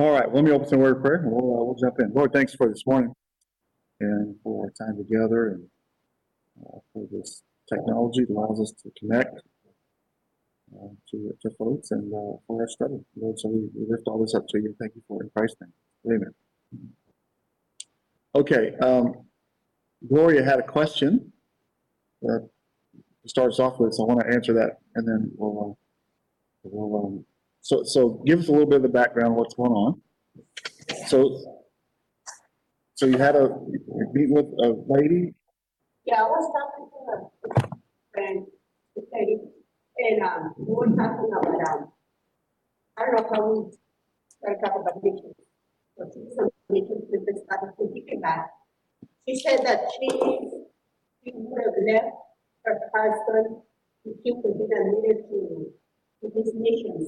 All right, let me open some word of prayer. We'll jump in. Lord, thanks for this morning and for our time together and for this technology that allows us to connect to folks and for our study. Lord, so we lift all this up to you. Thank you for it in Christ's name. Amen. Okay, Gloria had a question that starts off with, so I want to answer that, and then we'll So give us a little bit of the background of what's going on. So you had a meeting with a lady? Yeah, I was talking to the lady, and we were talking about, I don't know how we started talking about making different stuff to think about. She said that she would have left her husband to keep the leader to these nations.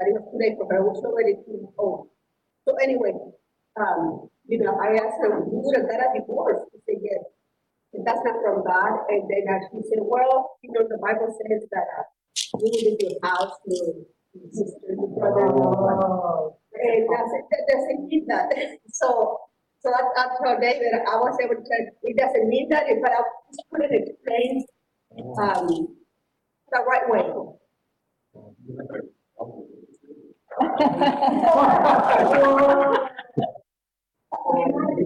But it was too late for her, it was already too old. So anyway, I asked her, you would have got a divorce? She said, yes. And that's not from God. And then she said, well, the Bible says that you will leave your house, your sister, your brother, and that doesn't mean that. So I told David, I was able to say, it doesn't mean that, but I just couldn't explain the right way. All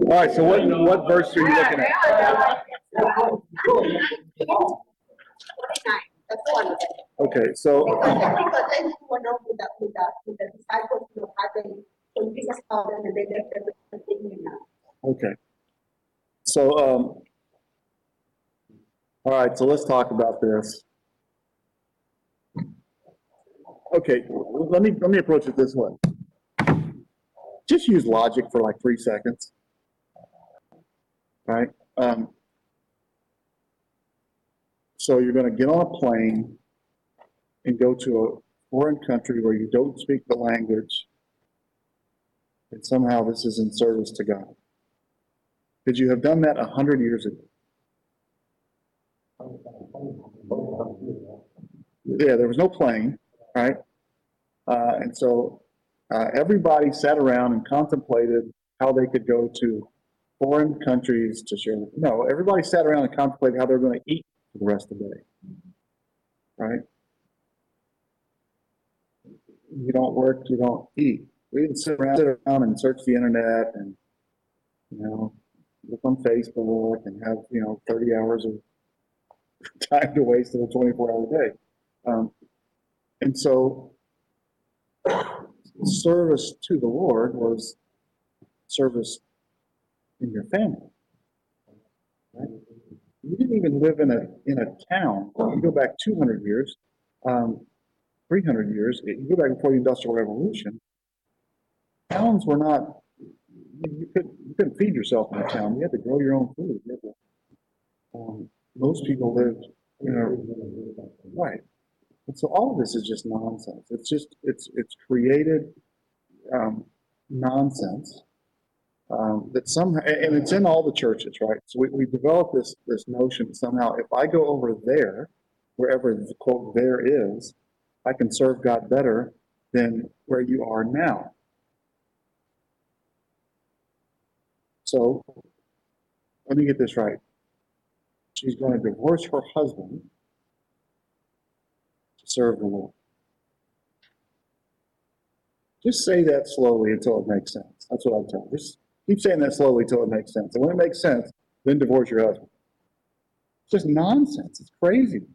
right, so what verse are you looking at? 29. That's one. Okay, so because then he went on with the disciples who had them when Jesus called them and they left everything now. Okay. So all right, so let's talk about this. Okay, let me approach it this way. Just use logic for like 3 seconds, right? So you're going to get on a plane and go to a foreign country where you don't speak the language, and somehow this is in service to God. Could you have done that 100 years ago? Yeah, there was no plane. Right? And so everybody sat around and contemplated how they could go to foreign countries to share. No, everybody sat around and contemplated how they're going to eat for the rest of the day. Right? You don't work, you don't eat. We didn't sit around and search the internet and, look on Facebook and have, 30 hours of time to waste in a 24-hour day. And so service to the Lord was service in your family. Right? You didn't even live in a town. You go back 200 years, 300 years, you go back before the Industrial Revolution, towns were not, you couldn't feed yourself in a town. You had to grow your own food. Most people lived, right. And so all of this is just nonsense. It's just, it's created nonsense that somehow, and it's in all the churches, right? So we developed this notion somehow, if I go over there, wherever the quote there is, I can serve God better than where you are now. So let me get this right. She's going to divorce her husband to serve the Lord. Just say that slowly until it makes sense. That's what I'm telling you. Just keep saying that slowly until it makes sense. And when it makes sense, then divorce your husband. It's just nonsense. It's craziness.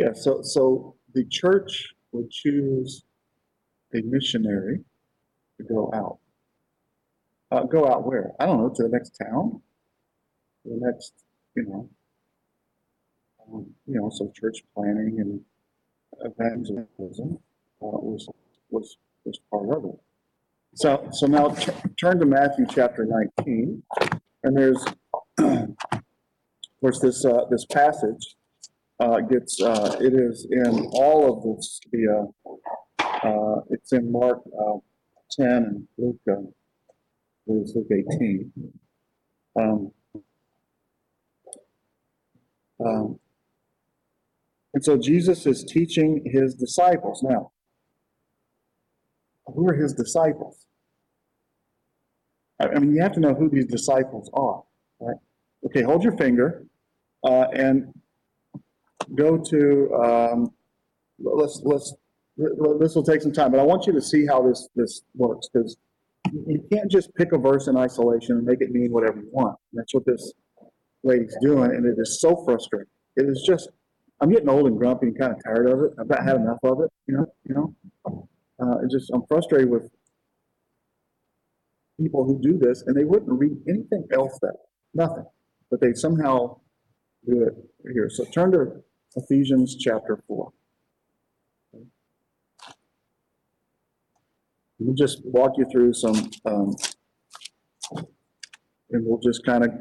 Yeah, so the church would choose a missionary to go out. Go out where? I don't know, to the next town? To the next, so church planning and evangelism was part of it. So now turn to Matthew chapter 19, and there's, of course, this passage. It is in all of this, it's in Mark 10 and Luke 18. And so Jesus is teaching his disciples. Now, who are his disciples? I mean, you have to know who these disciples are, right? Okay, hold your finger and go to, this will take some time, but I want you to see how this works, because you can't just pick a verse in isolation and make it mean whatever you want. And that's what this lady's doing, and it is so frustrating. It is just, I'm getting old and grumpy and kind of tired of it. I've not had enough of it, you know? I'm frustrated with people who do this, and they wouldn't read anything else that, nothing, but they somehow do it here. So turn to Ephesians chapter 4. We'll just walk you through some, and we'll just kind of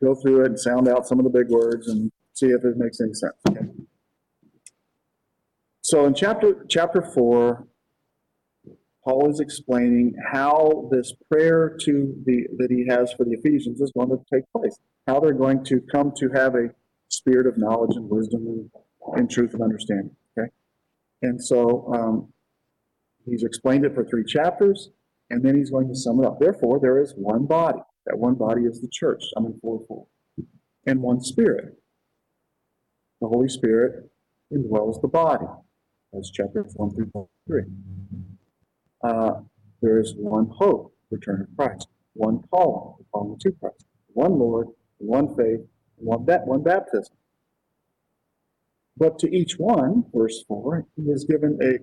go through it and sound out some of the big words and see if it makes any sense. Okay. So in chapter 4, Paul is explaining how this prayer that he has for the Ephesians is going to take place, how they're going to come to have a spirit of knowledge and wisdom and truth and understanding. Okay, and so he's explained it for 3 chapters, and then he's going to sum it up. Therefore, there is one body. That one body is the church. I'm in 4:4, and one Spirit. The Holy Spirit indwells the body. That's chapters 1 through 3. There is one hope, return of Christ. One calling, the calling to Christ. One Lord, one faith, one baptism. But to each one, verse 4, he has given to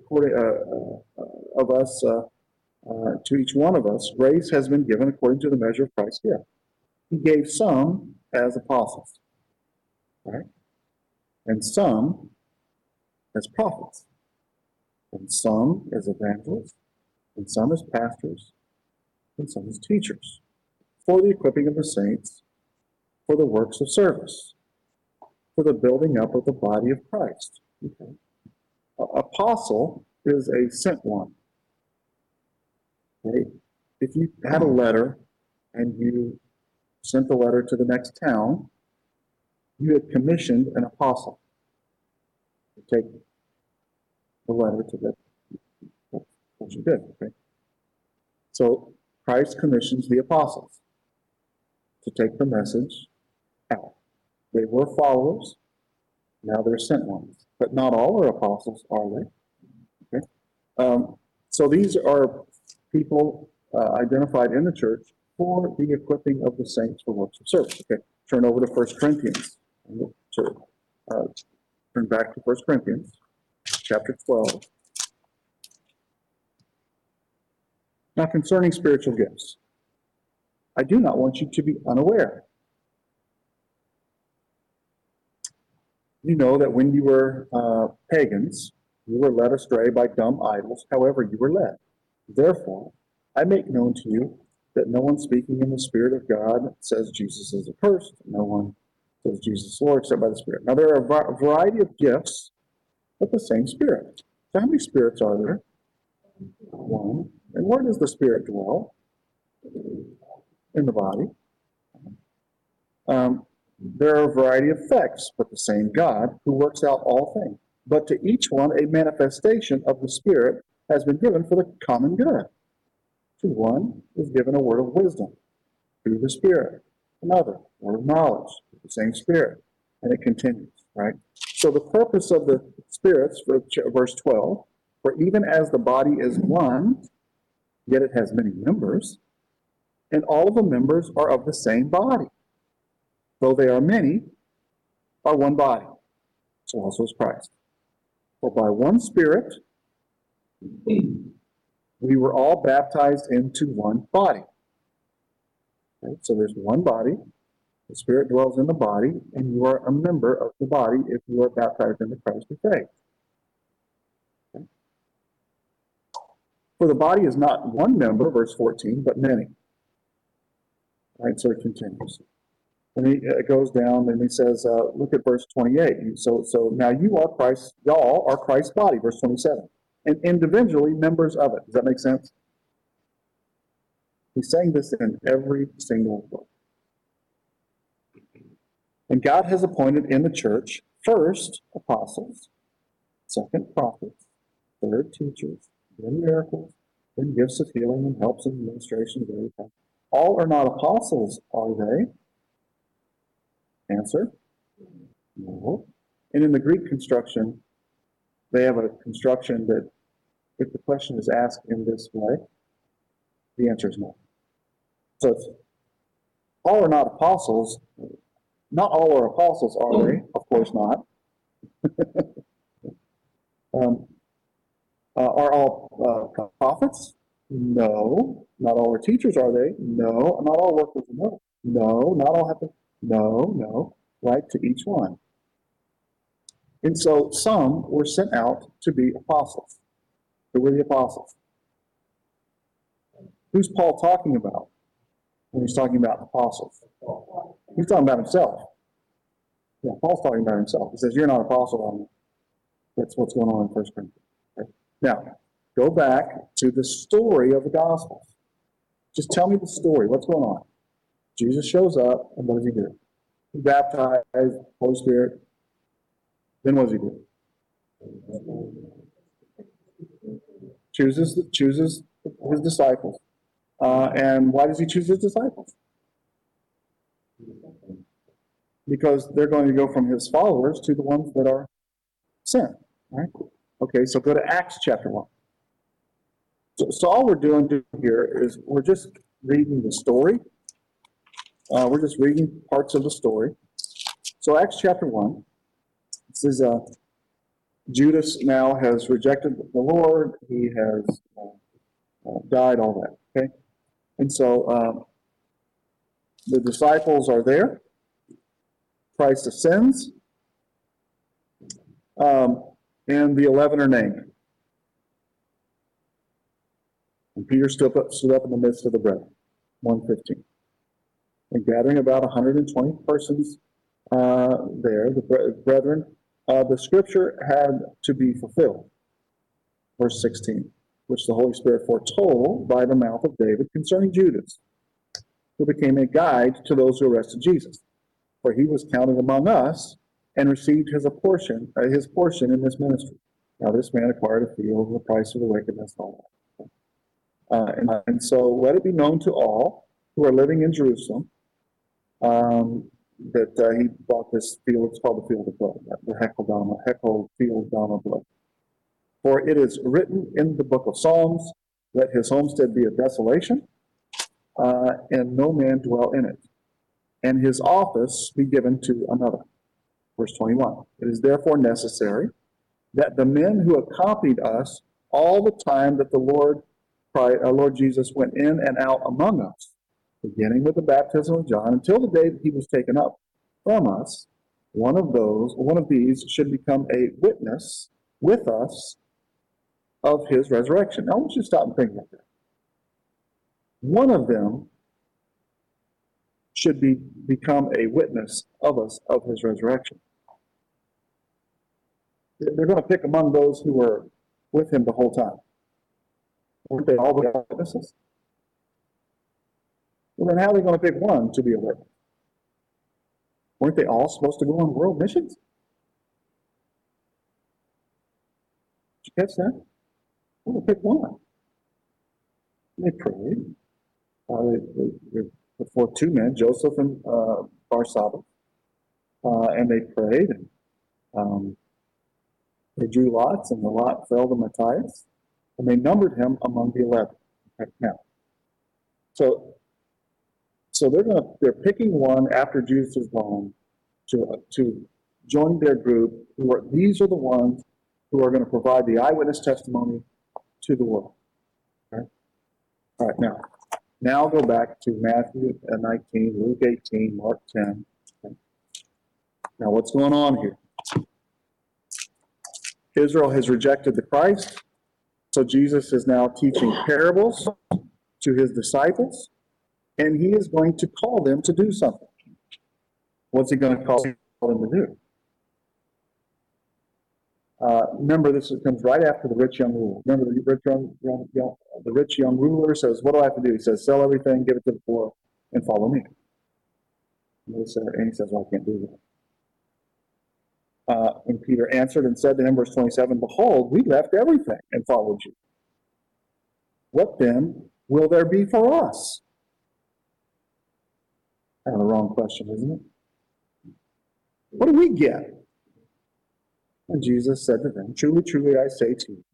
each one of us, grace has been given according to the measure of Christ's gift. He gave some as apostles, right? And some as prophets, and some as evangelists, and some as pastors, and some as teachers, for the equipping of the saints, for the works of service, for the building up of the body of Christ. Okay. Apostle is a sent one. Okay. If you had a letter and you sent the letter to the next town, you had commissioned an apostle to take the letter to the what you did, okay? So Christ commissions the apostles to take the message out. They were followers, now they're sent ones. But not all are apostles, are they? Okay. So these are people identified in the church for the equipping of the saints for works of service. Okay. Turn over to 1 Corinthians. Turn back to 1 Corinthians, chapter 12. Now, concerning spiritual gifts, I do not want you to be unaware. You know that when you were pagans, you were led astray by dumb idols, however you were led. Therefore, I make known to you that no one speaking in the Spirit of God says Jesus is accursed. No one says Jesus is Lord except by the Spirit. Now, there are a variety of gifts, but the same Spirit. So how many spirits are there? One. And where does the Spirit dwell? In the body. There are a variety of effects, but the same God who works out all things. But to each one, a manifestation of the Spirit has been given for the common good. To one is given a word of wisdom through the Spirit. Another, word of knowledge through the same Spirit. And it continues, right? So the purpose of the spirits, for verse 12, for even as the body is one, yet it has many members, and all of the members are of the same body. Though they are many, are one body. So also is Christ. For by one Spirit, we were all baptized into one body. Okay, so there's one body. The Spirit dwells in the body, and you are a member of the body if you are baptized into Christ with faith. For the body is not one member, verse 14, but many. All right, so it continues. And it goes down and he says, look at verse 28. So now you are Christ, y'all are Christ's body, verse 27. And individually members of it. Does that make sense? He's saying this in every single book. And God has appointed in the church, first, apostles, second, prophets, third, teachers, then miracles, then gifts of healing and helps and administration. All are not apostles, are they? Answer? No. And in the Greek construction, they have a construction that if the question is asked in this way, the answer is no. So it's all are not apostles. Not all are apostles, are they? Of course not. Are all prophets? No. Not all are teachers, are they? No. Not all workers, no. No. Not all have to. No, right to each one. And so some were sent out to be apostles. Who were the apostles? Who's Paul talking about when he's talking about apostles? He's talking about himself. Yeah, Paul's talking about himself. He says, you're not an apostle on me. That's what's going on in 1 Corinthians. Okay? Now, go back to the story of the Gospels. Just tell me the story. What's going on? Jesus shows up, and what does he do? He baptized, Holy Spirit. Then what does he do? Chooses his disciples. And why does he choose his disciples? Because they're going to go from his followers to the ones that are sent. Right? Okay, so go to Acts chapter 1. So all we're doing here is we're just reading the story. We're just reading parts of the story. So Acts chapter 1, it says Judas now has rejected the Lord. He has died, all that. Okay, and so the disciples are there. Christ ascends, and the 11 are named. And Peter stood up in the midst of the brethren, 1:15. And gathering about 120 persons there, the brethren, the scripture had to be fulfilled. Verse 16, which the Holy Spirit foretold by the mouth of David concerning Judas, who became a guide to those who arrested Jesus, for he was counted among us and received his portion in this ministry. Now this man acquired a field, the price of the wickedness, all that. And so let it be known to all who are living in Jerusalem, that he bought this field. It's called the Field of Blood, the Hekel Field Dama Blood. For it is written in the book of Psalms, let his homestead be a desolation, and no man dwell in it, and his office be given to another. Verse 21, it is therefore necessary that the men who accompanied us all the time that the Lord Jesus went in and out among us, beginning with the baptism of John, until the day that he was taken up from us, one of these should become a witness with us of his resurrection. Now, I want you to stop and think about that. One of them should become a witness of us of his resurrection. They're going to pick among those who were with him the whole time. Weren't they all witnesses? Well, then how are they going to pick one to be a witness? Weren't they all supposed to go on world missions? Did you catch that? Well, they picked one. They prayed. They before two men, Joseph and Barsabas, and they prayed, and they drew lots, and the lot fell to Matthias, and they numbered him among the 11. Right now, So they're picking one after Jesus is gone to join their group. These are the ones who are going to provide the eyewitness testimony to the world. Okay? All right, now go back to Matthew 19, Luke 18, Mark 10. Okay? Now what's going on here? Israel has rejected the Christ, so Jesus is now teaching parables to his disciples. And he is going to call them to do something. What's it going to cause them to do? Remember, this comes right after the rich young ruler. Remember, the rich young ruler says, what do I have to do? He says, sell everything, give it to the poor, and follow me. And he says, well, I can't do that. And Peter answered and said to him, verse 27, behold, we left everything and followed you. What then will there be for us? Kind of a wrong question, isn't it? What do we get? And Jesus said to them, truly, truly, I say to you,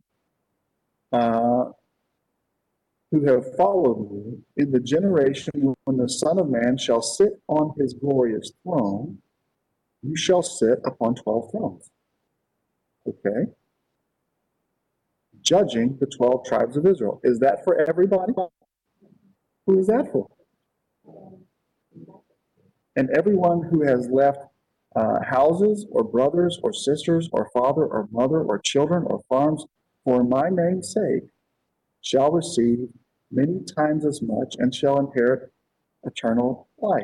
who have followed me in the generation when the Son of Man shall sit on his glorious throne, you shall sit upon 12 thrones. Okay? Judging the 12 tribes of Israel. Is that for everybody? Who is that for? And everyone who has left houses or brothers or sisters or father or mother or children or farms for my name's sake shall receive many times as much and shall inherit eternal life.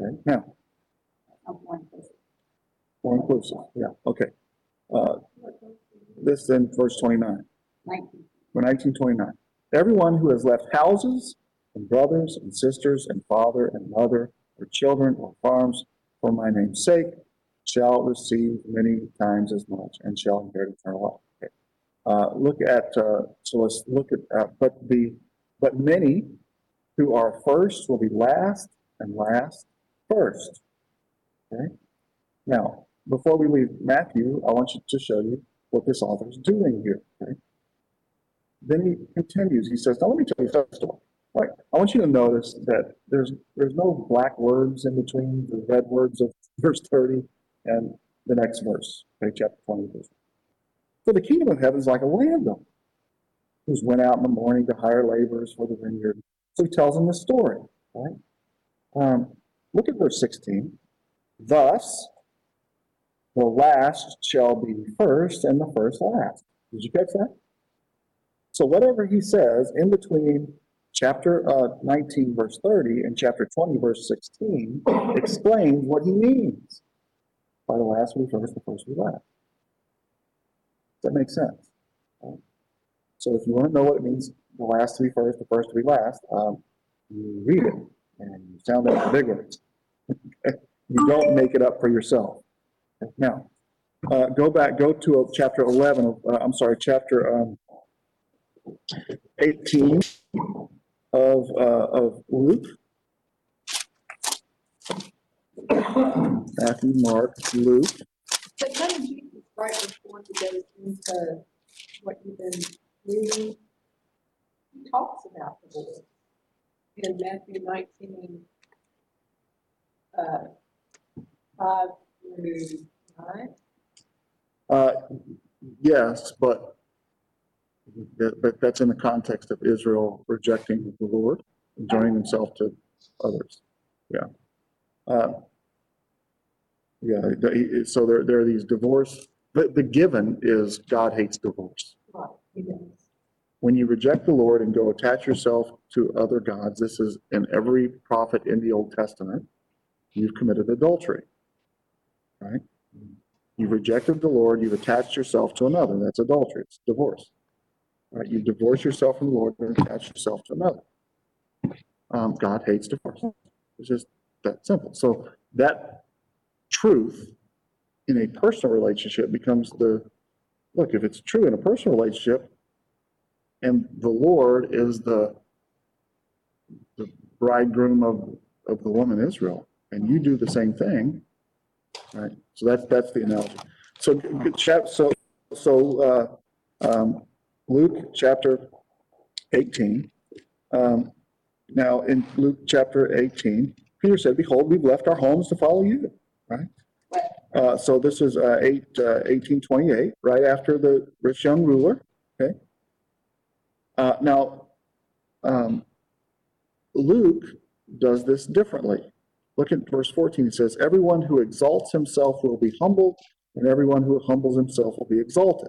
Okay, now. More inclusive. Yeah, okay. This in verse 29. 1929. Everyone who has left houses and brothers and sisters and father and mother or children or farms for my name's sake shall receive many times as much and shall inherit eternal life. Okay. But many who are first will be last and last first. Okay. Now, before we leave Matthew, I want you to show you what this author is doing here. Okay. Then he continues. He says, now let me tell you a story. Right. I want you to notice that there's no black words in between the red words of verse 30 and the next verse, okay, chapter 20. For the kingdom of heaven is like a landowner who went out in the morning to hire laborers for the vineyard. So he tells them the story. Right? Look at verse 16. Thus, the last shall be first, and the first last. Did you catch that? So whatever he says in between chapter 19, verse 30, and chapter 20, verse 16, explains what he means by the last we first, the first we last. Does that make sense? Right. So if you want to know what it means, the last to be first, the first to be last, you read it, and you sound out the big words. You don't make it up for yourself. Now, go to chapter 11, chapter 18 of Luke, Matthew, Mark, Luke. But how did Jesus right before he goes into what you've been reading? He talks about the Lord in Matthew 19, 5 through 9. Yes, but that's in the context of Israel rejecting the Lord and joining himself to others. Yeah. So there are these divorce. The given is God hates divorce. Right. He does. When you reject the Lord and go attach yourself to other gods, this is in every prophet in the Old Testament, you've committed adultery. Right? You've rejected the Lord, you've attached yourself to another. That's adultery. It's divorce. Right, you divorce yourself from the Lord and attach yourself to another. God hates divorce. It's just that simple. So that truth in a personal relationship becomes if it's true in a personal relationship and the Lord is the bridegroom of the woman Israel, and you do the same thing, right? So that's the analogy. So Luke chapter 18. Now, in Luke chapter 18, Peter said, behold, we've left our homes to follow you, right? So this is 1828, right after the rich young ruler, okay? Luke does this differently. Look at verse 14. He says, everyone who exalts himself will be humbled, and everyone who humbles himself will be exalted.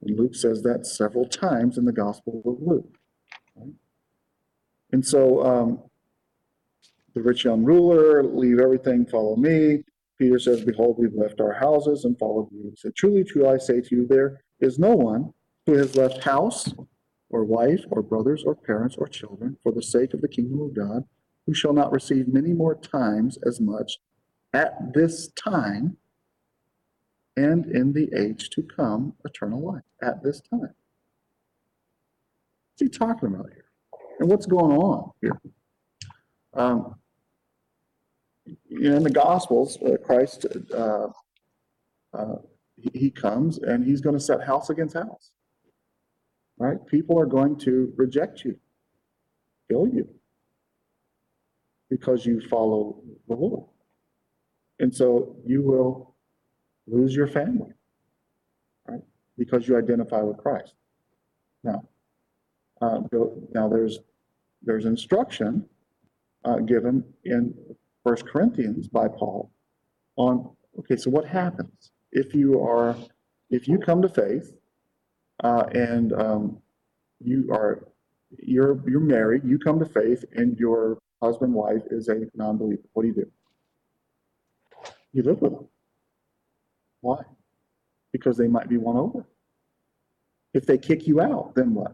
And Luke says that several times in the Gospel of Luke. Right? And so the rich young ruler, leave everything, follow me. Peter says, behold, we've left our houses and followed you. He said, truly, truly, I say to you, there is no one who has left house or wife or brothers or parents or children for the sake of the kingdom of God, who shall not receive many more times as much at this time and in the age to come eternal life. At this time. What's he talking about here? And what's going on here? In the Gospels, Christ, he comes and he's going to set house against house. Right? People are going to reject you, kill you, because you follow the Lord. And so you will lose your family, right? Because you identify with Christ. Now there's instruction given in 1 Corinthians by Paul on, okay, so what happens if you come to faith and you're married, you come to faith, and your husband, wife is a non-believer. What do? You live with them. Why? Because they might be won over. If they kick you out, then what?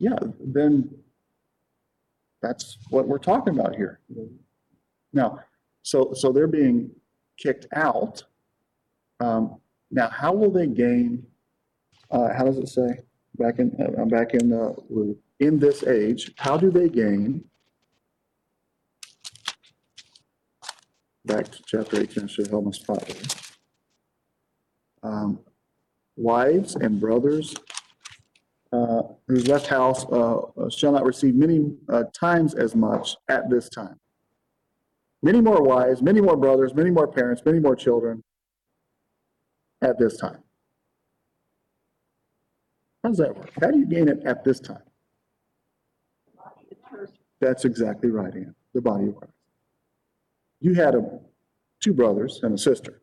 Yeah, then that's what we're talking about here. Now, so they're being kicked out. Now, how will they gain? How does it say? Back in Luke. In this age, how do they gain? Back to chapter 18, I should help my spot there. Wives and brothers whose left house shall not receive many times as much at this time. Many more wives, many more brothers, many more parents, many more children at this time. How does that work? How do you gain it at this time? That's exactly right, Ann. The body of Christ. You had two brothers and a sister.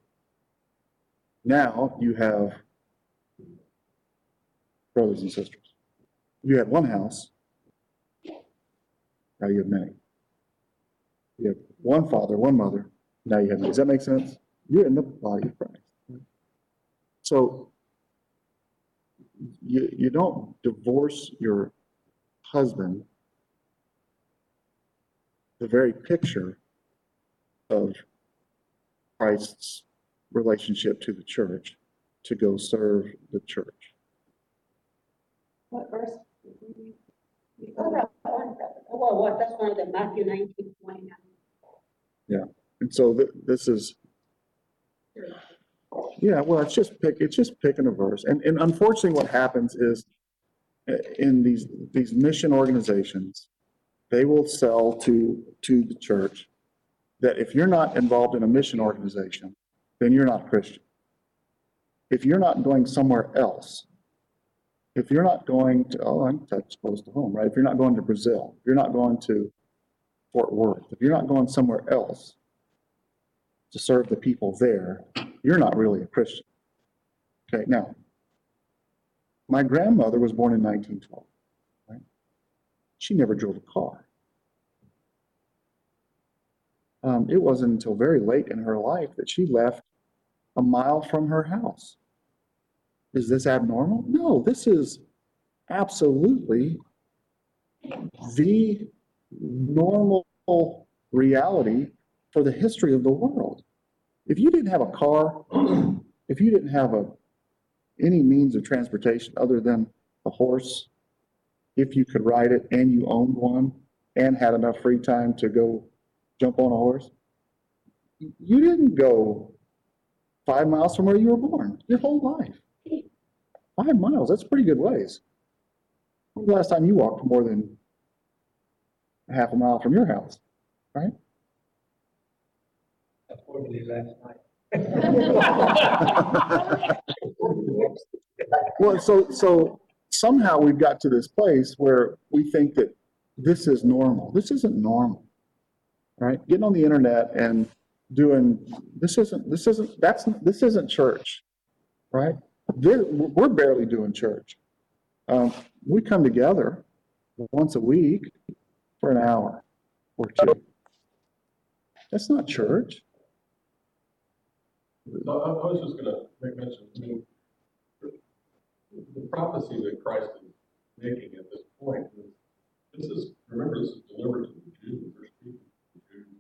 Now you have brothers and sisters. You had one house. Now you have many. You have one father, one mother. Now you have many. Does that make sense? You're in the body of Christ. So you don't divorce your husband. The very picture of Christ's relationship to the church, to go serve the church. What verse? Well, that's one of the Matthew 19:29. Yeah, and so this is. Yeah, well, it's just picking a verse, and unfortunately, what happens is, in these mission organizations, they will sell to the church that if you're not involved in a mission organization, then you're not a Christian. If you're not going somewhere else, if you're not going to, that's close to home, right? If you're not going to Brazil, if you're not going to Fort Worth, if you're not going somewhere else to serve the people there, you're not really a Christian. Okay, now, my grandmother was born in 1912. She never drove a car. It wasn't until very late in her life that she left a mile from her house. Is this abnormal? No, this is absolutely the normal reality for the history of the world. If you didn't have a car, if you didn't have any means of transportation other than a horse, if you could ride it and you owned one and had enough free time to go jump on a horse, you didn't go 5 miles from where you were born your whole life. 5 miles, that's pretty good ways. When was the last time you walked more than a half a mile from your house, right? Unfortunately, last night. Well, so. Somehow we've got to this place where we think that this is normal. This isn't normal, right? Getting on the internet and doing this isn't church, right? We're barely doing church. We come together once a week for an hour. or two. That's not church. I was just going to make mention, I mean, the prophecy that Christ is making at this point is, this is delivered to the Jews, there's people to the Jews,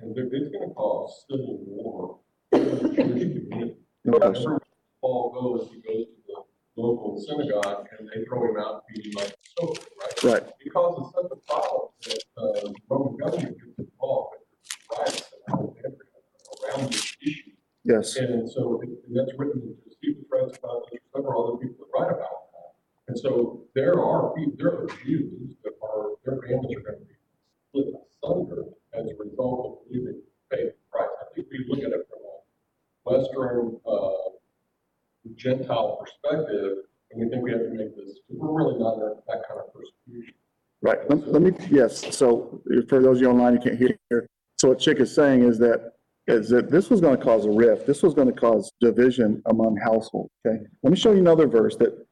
and it's going to cause civil war in the Jewish community. Wherever Paul goes, he goes to the local synagogue, and they throw him out, beat him up, and so forth, right? Right. Because it's such a problem that the Roman government gets involved with riots in Alexandria around this issue. Yes. And so that's written, Stephen writes about it, several other people that write about that. And so there are Jews that are, their families are going to be split asunder as a result of believing faith in Christ. I think we look at it from a Western Gentile perspective, and we think we have to make this, we're really not that kind of persecution. Right. So for those of you online who can't hear, so what Chick is saying is that this was going to cause a rift. This was going to cause division among households. Okay, let me show you another verse that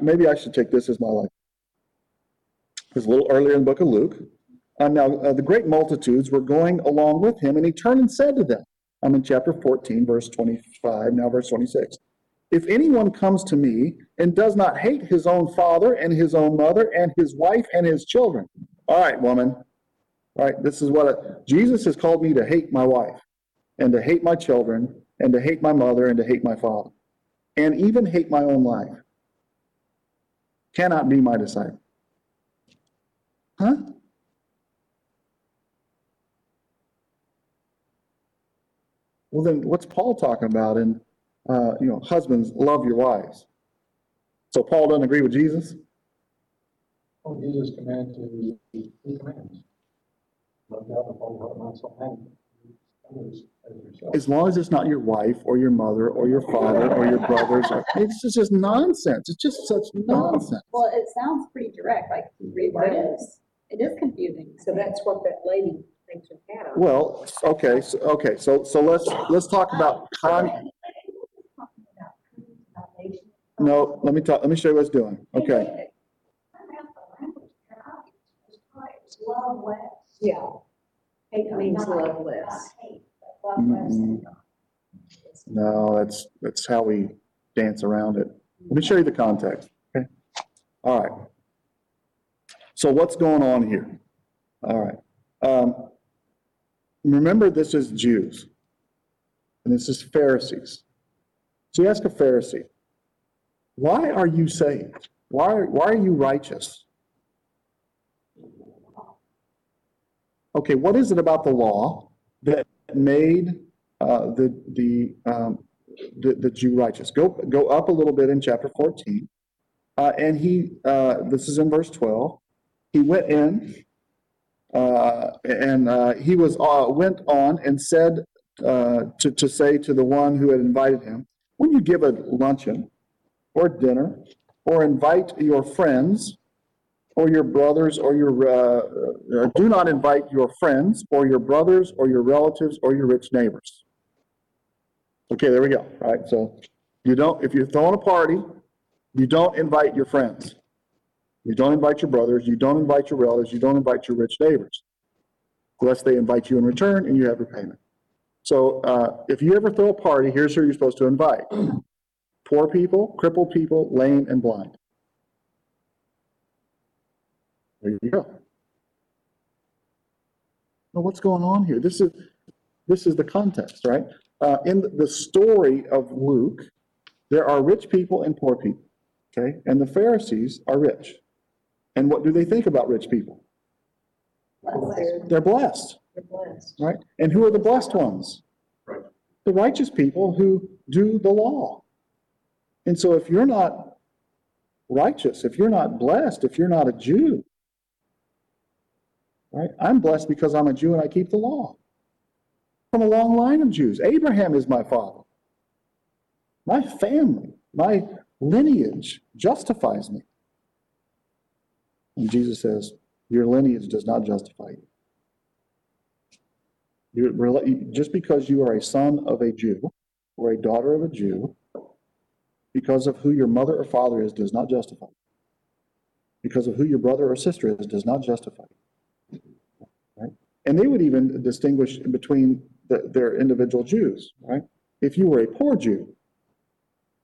maybe I should take this as my life. It's a little earlier in the book of Luke. Now the great multitudes were going along with him, and he turned and said to them, I'm in chapter 14, verse 25, now verse 26. If anyone comes to me and does not hate his own father and his own mother and his wife and his children. All right, woman. Right, this is Jesus has called me to hate my wife and to hate my children and to hate my mother and to hate my father and even hate my own life. Cannot be my disciple. Huh? Well, then what's Paul talking about in, husbands, love your wives? So Paul doesn't agree with Jesus? Oh, Jesus commanded the commands. As long as it's not your wife or your mother or your father or your brothers, it's just nonsense. It's just such nonsense. Well, it sounds pretty direct, like you read what it is. It is confusing. So that's what that lady thinks her cat on. Well, so let's talk about. No, let me show you what it's doing. Okay. Yeah. Hate means love less. No, that's how we dance around it. Let me show you the context. Okay. All right. So what's going on here? All right. Remember, this is Jews. And this is Pharisees. So you ask a Pharisee, why are you saved? Why are you righteous? Okay, what is it about the law that made the Jew righteous? Go up a little bit in chapter 14, and he this is in verse 12. He went in, and he was went on and said to say to the one who had invited him, when you give a luncheon or dinner or invite your friends. Or your brothers, or your do not invite your friends, or your brothers, or your relatives, or your rich neighbors. Okay, there we go. All right, so you don't. If you're throwing a party, you don't invite your friends, you don't invite your brothers, you don't invite your relatives, you don't invite your rich neighbors, unless they invite you in return and you have repayment. So if you ever throw a party, here's who you're supposed to invite: poor people, crippled people, lame, and blind. There you go. Now, what's going on here? This is the context, right? In the story of Luke, there are rich people and poor people, okay? And the Pharisees are rich. And what do they think about rich people? Blessed. They're blessed. They're blessed. Right? And who are the blessed ones? Right. The righteous people who do the law. And so if you're not righteous, if you're not blessed, if you're not a Jew, right? I'm blessed because I'm a Jew and I keep the law. From a long line of Jews. Abraham is my father. My family, my lineage justifies me. And Jesus says, your lineage does not justify you. Just because you are a son of a Jew or a daughter of a Jew, because of who your mother or father is, does not justify you. Because of who your brother or sister is, does not justify you. And they would even distinguish in between their individual Jews, right? If you were a poor Jew,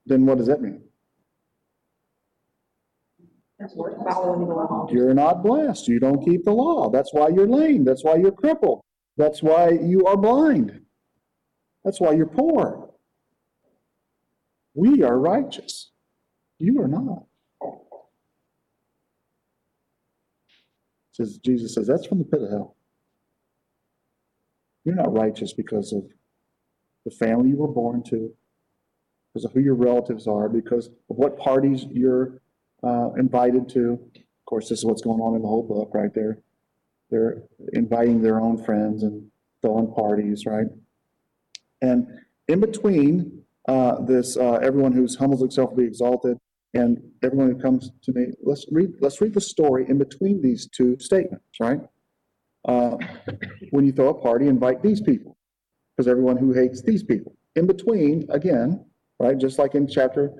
then what does that mean? That's following the law. You're not blessed. You don't keep the law. That's why you're lame. That's why you're crippled. That's why you are blind. That's why you're poor. We are righteous. You are not. Says Jesus says, that's from the pit of hell. You're not righteous because of the family you were born to, because of who your relatives are, because of what parties you're invited to. Of course, this is what's going on in the whole book right there. They're inviting their own friends and throwing parties, right? And in between everyone who humbles himself will be exalted, and everyone who comes to me, let's read the story in between these two statements, right? When you throw a party, invite these people, because everyone who hates these people. In between, again, right, just like in chapter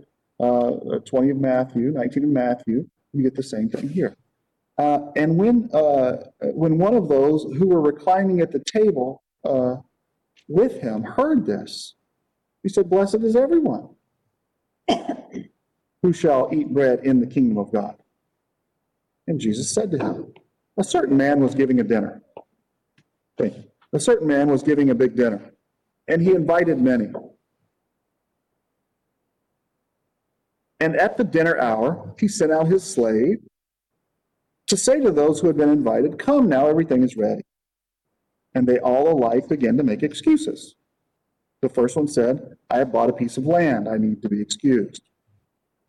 20 of Matthew, 19 of Matthew, you get the same thing here. And when one of those who were reclining at the table with him heard this, he said, "Blessed is everyone who shall eat bread in the kingdom of God." And Jesus said to him, "A certain man was giving a dinner." Okay. A certain man was giving a big dinner, and he invited many. And at the dinner hour, he sent out his slave to say to those who had been invited, "Come now, everything is ready." And they all alike began to make excuses. The first one said, "I have bought a piece of land. I need to be excused."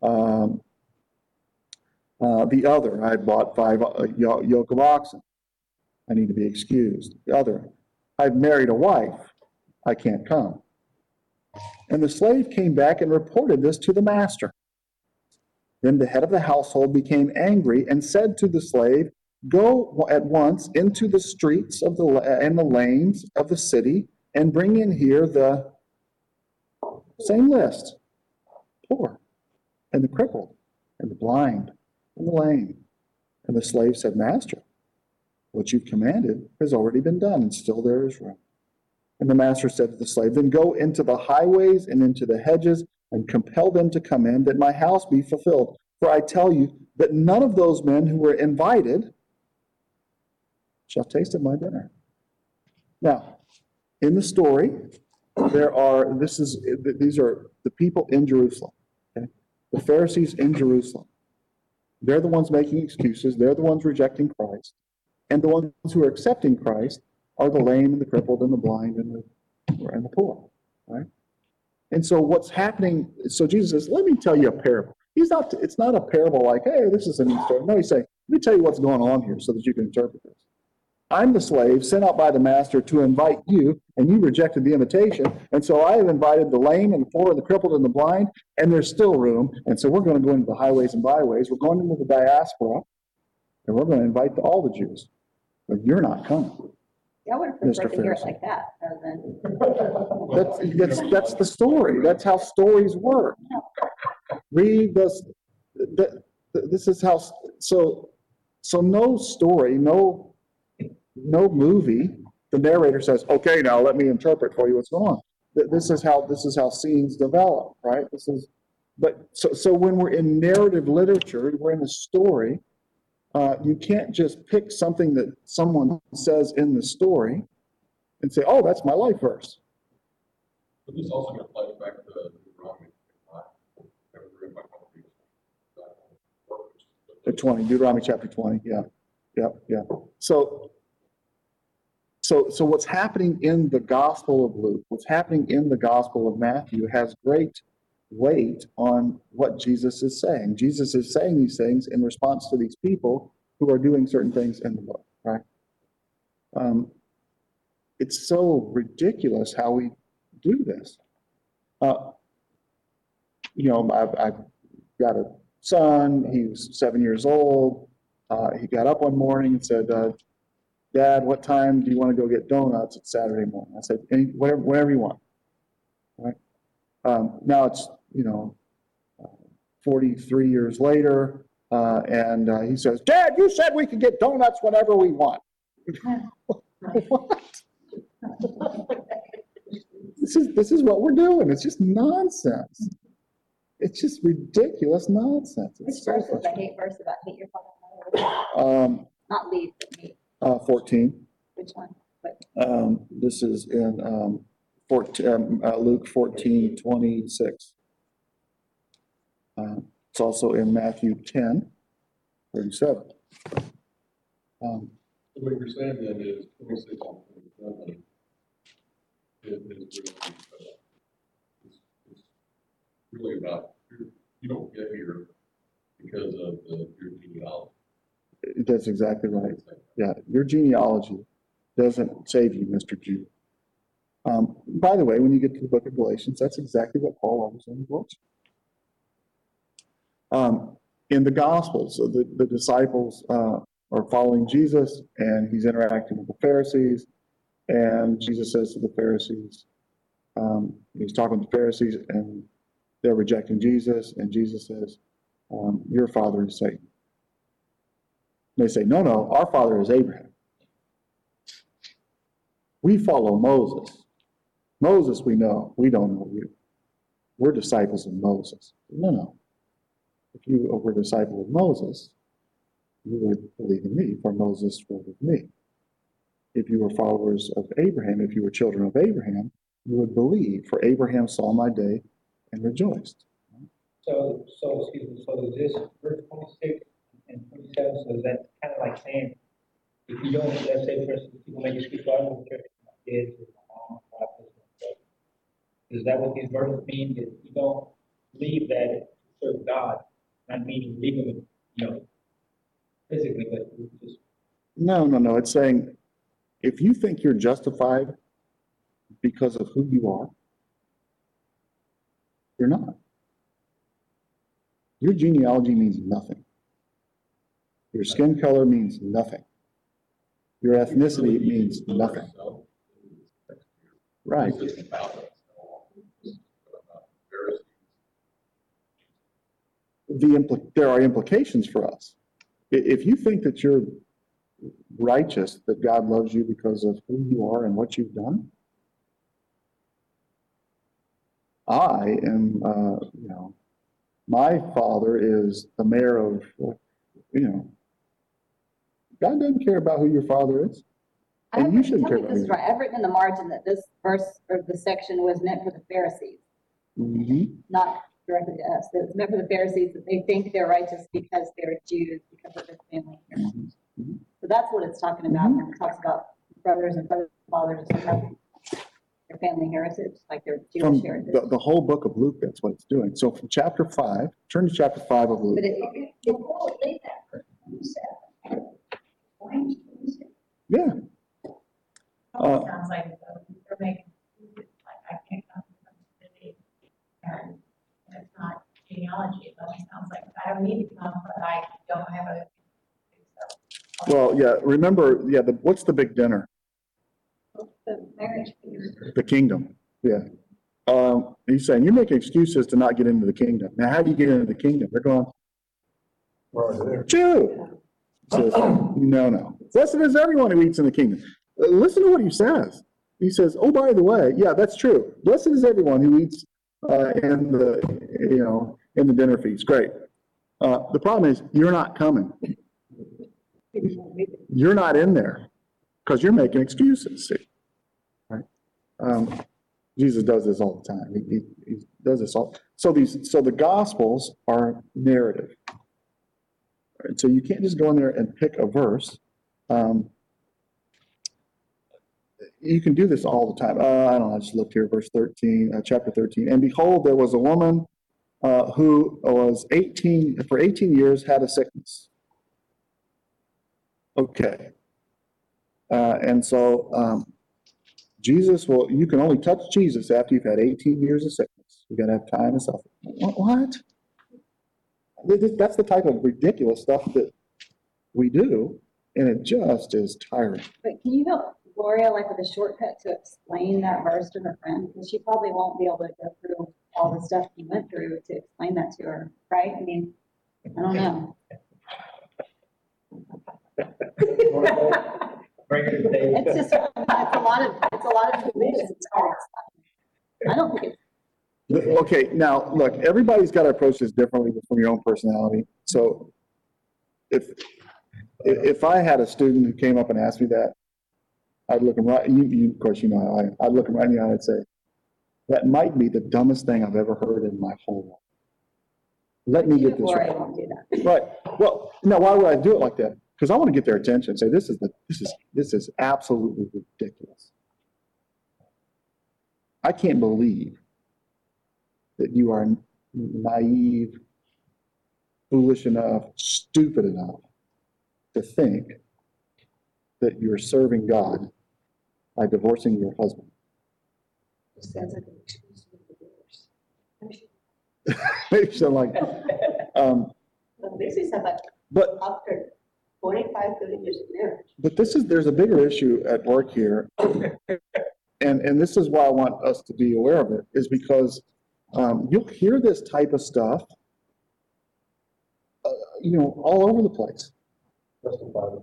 The other, "I bought 5 yoke of oxen. I need to be excused." The other, "I've married a wife. I can't come." And the slave came back and reported this to the master. Then the head of the household became angry and said to the slave, "Go at once into the streets and the lanes of the city and bring in here the" same list, "poor and the crippled and the blind and the lame." And the slave said, "Master, what you've commanded has already been done, and still there is room." And the master said to the slave, "Then go into the highways and into the hedges and compel them to come in, that my house be fulfilled. For I tell you that none of those men who were invited shall taste of my dinner." Now, in the story, these are the people in Jerusalem, okay? The Pharisees in Jerusalem. They're the ones making excuses. They're the ones rejecting Christ. And the ones who are accepting Christ are the lame and the crippled and the blind and the poor, right? And so what's happening, so Jesus says, let me tell you a parable. It's not a parable like, hey, this is a new story. No, he's saying, let me tell you what's going on here so that you can interpret this. I'm the slave sent out by the master to invite you, and you rejected the invitation. And so I have invited the lame and the poor and the crippled and the blind, and there's still room. And so we're going to go into the highways and byways. We're going into the diaspora, and we're going to invite all the Jews. But you're not coming. Yeah, I would have preferred to hear it like that. That's the story. That's how stories work. Read this. This is how. So no story, no movie. The narrator says, "Okay, now let me interpret for you what's going on." This is how scenes develop, right? So when we're in narrative literature, we're in a story. You can't just pick something that someone says in the story and say, "Oh, that's my life verse." But this also applies back to Deuteronomy 20, Deuteronomy chapter 20. Yeah. So what's happening in the Gospel of Luke, what's happening in the Gospel of Matthew, has great weight on what Jesus is saying. Jesus is saying these things in response to these people who are doing certain things in the book, right? It's so ridiculous how we do this. I've got a son. He was 7 years old. He got up one morning and said, "Dad, what time do you want to go get donuts? It's Saturday morning." I said, "Whatever you want." Right? Now it's 43 years later, and he says, "Dad, you said we could get donuts whenever we want." What? This is what we're doing. It's just nonsense. It's just ridiculous nonsense. Which verses? I hate verse about hate your father. Not leave, but hate. 14. Which one? This is in Luke 14:26. It's also in Matthew 10:37. So what you're saying then is 26 and 27 is really about you don't get here because of your genealogy. That's exactly right. Yeah, your genealogy doesn't save you, Mr. Jew. By the way, when you get to the book of Galatians, that's exactly what Paul always said in Galatians. In the Gospels, so the disciples are following Jesus, and he's interacting with the Pharisees, and Jesus says to the Pharisees, he's talking to the Pharisees, and they're rejecting Jesus, and Jesus says, your father is Satan. And they say, no, our father is Abraham. We follow Moses. Moses we know. We don't know you. We're disciples of Moses. No. If you were a disciple of Moses, you would believe in me, for Moses was with me. If you were followers of Abraham, if you were children of Abraham, you would believe, for Abraham saw my day and rejoiced. So this verse 26 and 27, so that's kind of like saying, if you don't, let's say, for instance, people make excuses, I don't care if my kids or my mom or my husband. Is that what these verses mean? That you don't believe that to serve God, not meaning legally, physically, but just. No. It's saying if you think you're justified because of who you are, you're not. Your genealogy means nothing. Your skin color means nothing. Your ethnicity means nothing. Right. There are implications for us. If you think that you're righteous, that God loves you because of who you are and what you've done, I am, my father is the mayor of, God doesn't care about who your father is, and you shouldn't care about this. Right. I've written in the margin that this verse or the section was meant for the Pharisees, not directly to us. It was meant for the Pharisees that they think they're righteous because they're Jews, because of their family. Mm-hmm. So that's what it's talking about when it talks about brothers and fathers and stuff, their family heritage, like their Jewish heritage. The whole book of Luke, that's what it's doing. So from chapter 5, turn to chapter 5 of Luke. But it won't leave that person. Yeah. Sounds like they're making like I can't come from the city, and it's not genealogy. But it sounds like I don't need to come, but I don't have a. So. Well, yeah. Remember, yeah. What's the big dinner? The marriage. The kingdom. Yeah. He's saying you're making excuses to not get into the kingdom. Now, how do you get into the kingdom? They're going. Right there. Says, no. Blessed is everyone who eats in the kingdom. Listen to what he says. He says, oh, by the way, yeah, that's true. Blessed is everyone who eats in the dinner feast. Great. The problem is you're not coming. You're not in there because you're making excuses. See? Right? Jesus does this all the time. He does this all. So the Gospels are narrative. So you can't just go in there and pick a verse. You can do this all the time. I don't know. I just looked here, verse 13, chapter 13. And behold, there was a woman who was 18 years had a sickness. Okay. And so Jesus you can only touch Jesus after you've had 18 years of sickness. You've got to have time and suffering. What? That's the type of ridiculous stuff that we do, and it just is tiring. But can you help Gloria, with a shortcut to explain that verse to her friend? Because she probably won't be able to go through all the stuff you went through to explain that to her, right? I mean, I don't know. It's just it's a lot of information. I don't think it's okay. Now look, everybody's got to approach this differently from your own personality. So if I had a student who came up and asked me that, I'd look him right. You of course, you know how I I'd look him right in the eye and I'd say, "That might be the dumbest thing I've ever heard in my whole life. Let me get this right." I won't do that. Right. Well, now why would I do it like that? Because I want to get their attention and say, this is absolutely ridiculous. I can't believe that you are naive, foolish enough, stupid enough to think that you're serving God by divorcing your husband. It sounds like an excuse for the divorce. Maybe something like that. This is about after 45, 30 years of marriage. But there's a bigger issue at work here. and this is why I want us to be aware of it, is because you'll hear this type of stuff all over the place. Well,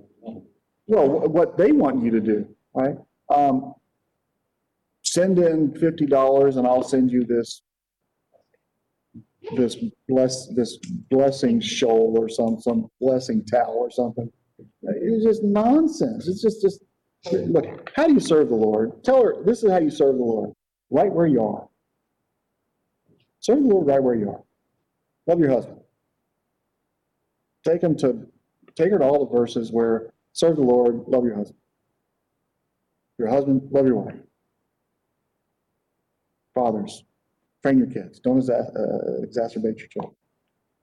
what they want you to do, right? Send in $50 and I'll send you this blessing shoal or some blessing towel or something. It's just nonsense. It's just look, how do you serve the Lord? Tell her this is how you serve the Lord. Right where you are. Serve the Lord right where you are. Love your husband. Take her to all the verses where serve the Lord, love your husband. Your husband, love your wife. Fathers, train your kids. Don't exacerbate your children.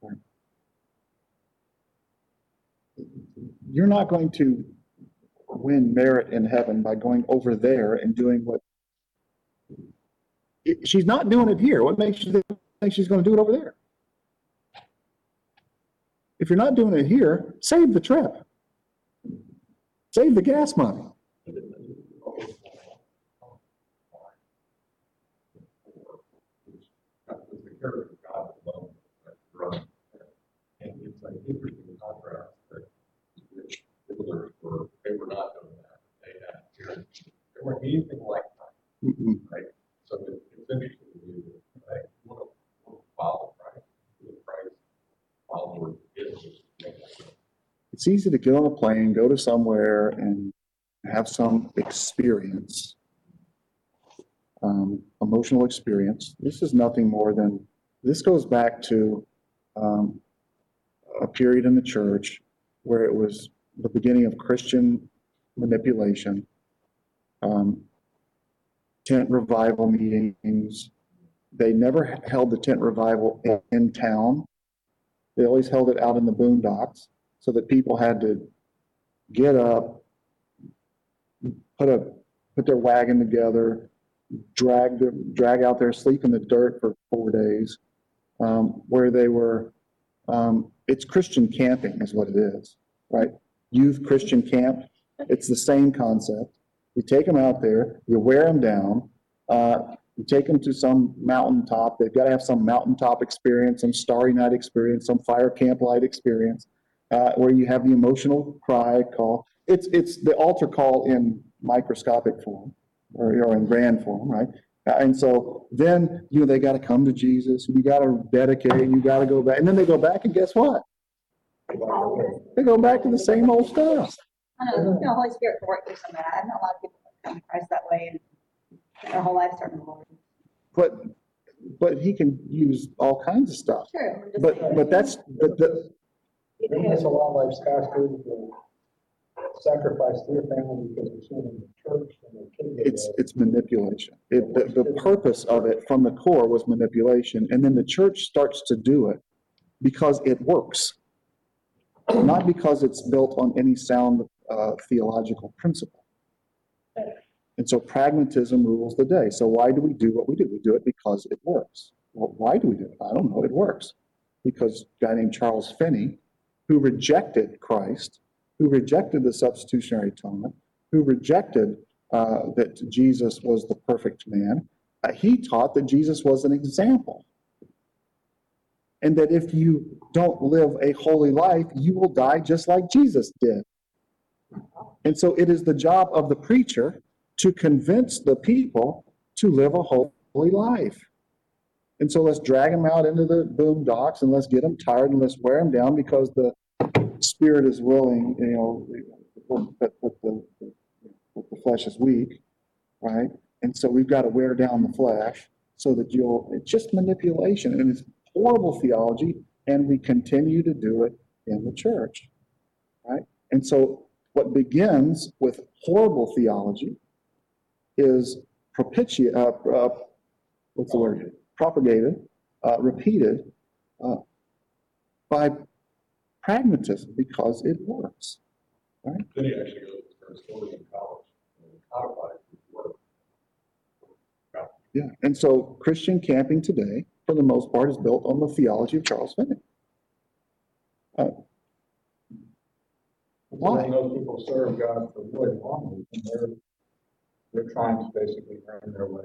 Right. You're not going to win merit in heaven by going over there and doing what she's not doing it here. What makes you think she's going to do it over there? If you're not doing it here, save the trip. Save the gas money. And it's like interesting contrast that builders they were not doing that. They weren't anything like that. Right? So it's interesting to me that we'll follow Christ. Follow Jesus. It's easy to get on a plane, go to somewhere, and have some experience, emotional experience. This is nothing more than, this goes back to a period in the church where it was the beginning of Christian manipulation, tent revival meetings. They never held the tent revival in town. They always held it out in the boondocks. So that people had to get up, put their wagon together, drag out there, sleep in the dirt for 4 days, where they were. It's Christian camping, is what it is, right? Youth Christian camp. It's the same concept. You take them out there, you wear them down, you take them to some mountaintop. They've got to have some mountaintop experience, some starry night experience, some fire camp light experience. Where you have the emotional cry call. It's the altar call in microscopic form or in grand form, right? And so then, they got to come to Jesus. You got to dedicate. You got to go back. And then they go back, and guess what? They go back to the same old stuff. I know. The Holy Spirit can work through some of that. I know a lot of people come to Christ that way, and their whole life starting to work. But he can use all kinds of stuff. Sure. They miss a lot like Scott's doing to sacrifice their family because they're seen in the church and their kids. It's manipulation. The purpose of it from the core was manipulation, and then the church starts to do it because it works, not because it's built on any sound theological principle. And so pragmatism rules the day. So why do we do what we do? We do it because it works. Well, why do we do it? I don't know. It works because a guy named Charles Finney, who rejected Christ, who rejected the substitutionary atonement, who rejected that Jesus was the perfect man, he taught that Jesus was an example. And that if you don't live a holy life, you will die just like Jesus did. And so it is the job of the preacher to convince the people to live a holy life. And so let's drag them out into the boondocks, and let's get them tired, and let's wear them down, because the spirit is willing, but the flesh is weak, right? And so we've got to wear down the flesh so that it's just manipulation, and it's horrible theology, and we continue to do it in the church, right? And so what begins with horrible theology is propagated, repeated by pragmatism, because it works, right? Then you actually go to the first story in college and codify it with work. Yeah, and so Christian camping today, for the most part, is built on the theology of Charles Finney. Why? I know people serve God for really long, and they're trying to basically earn their way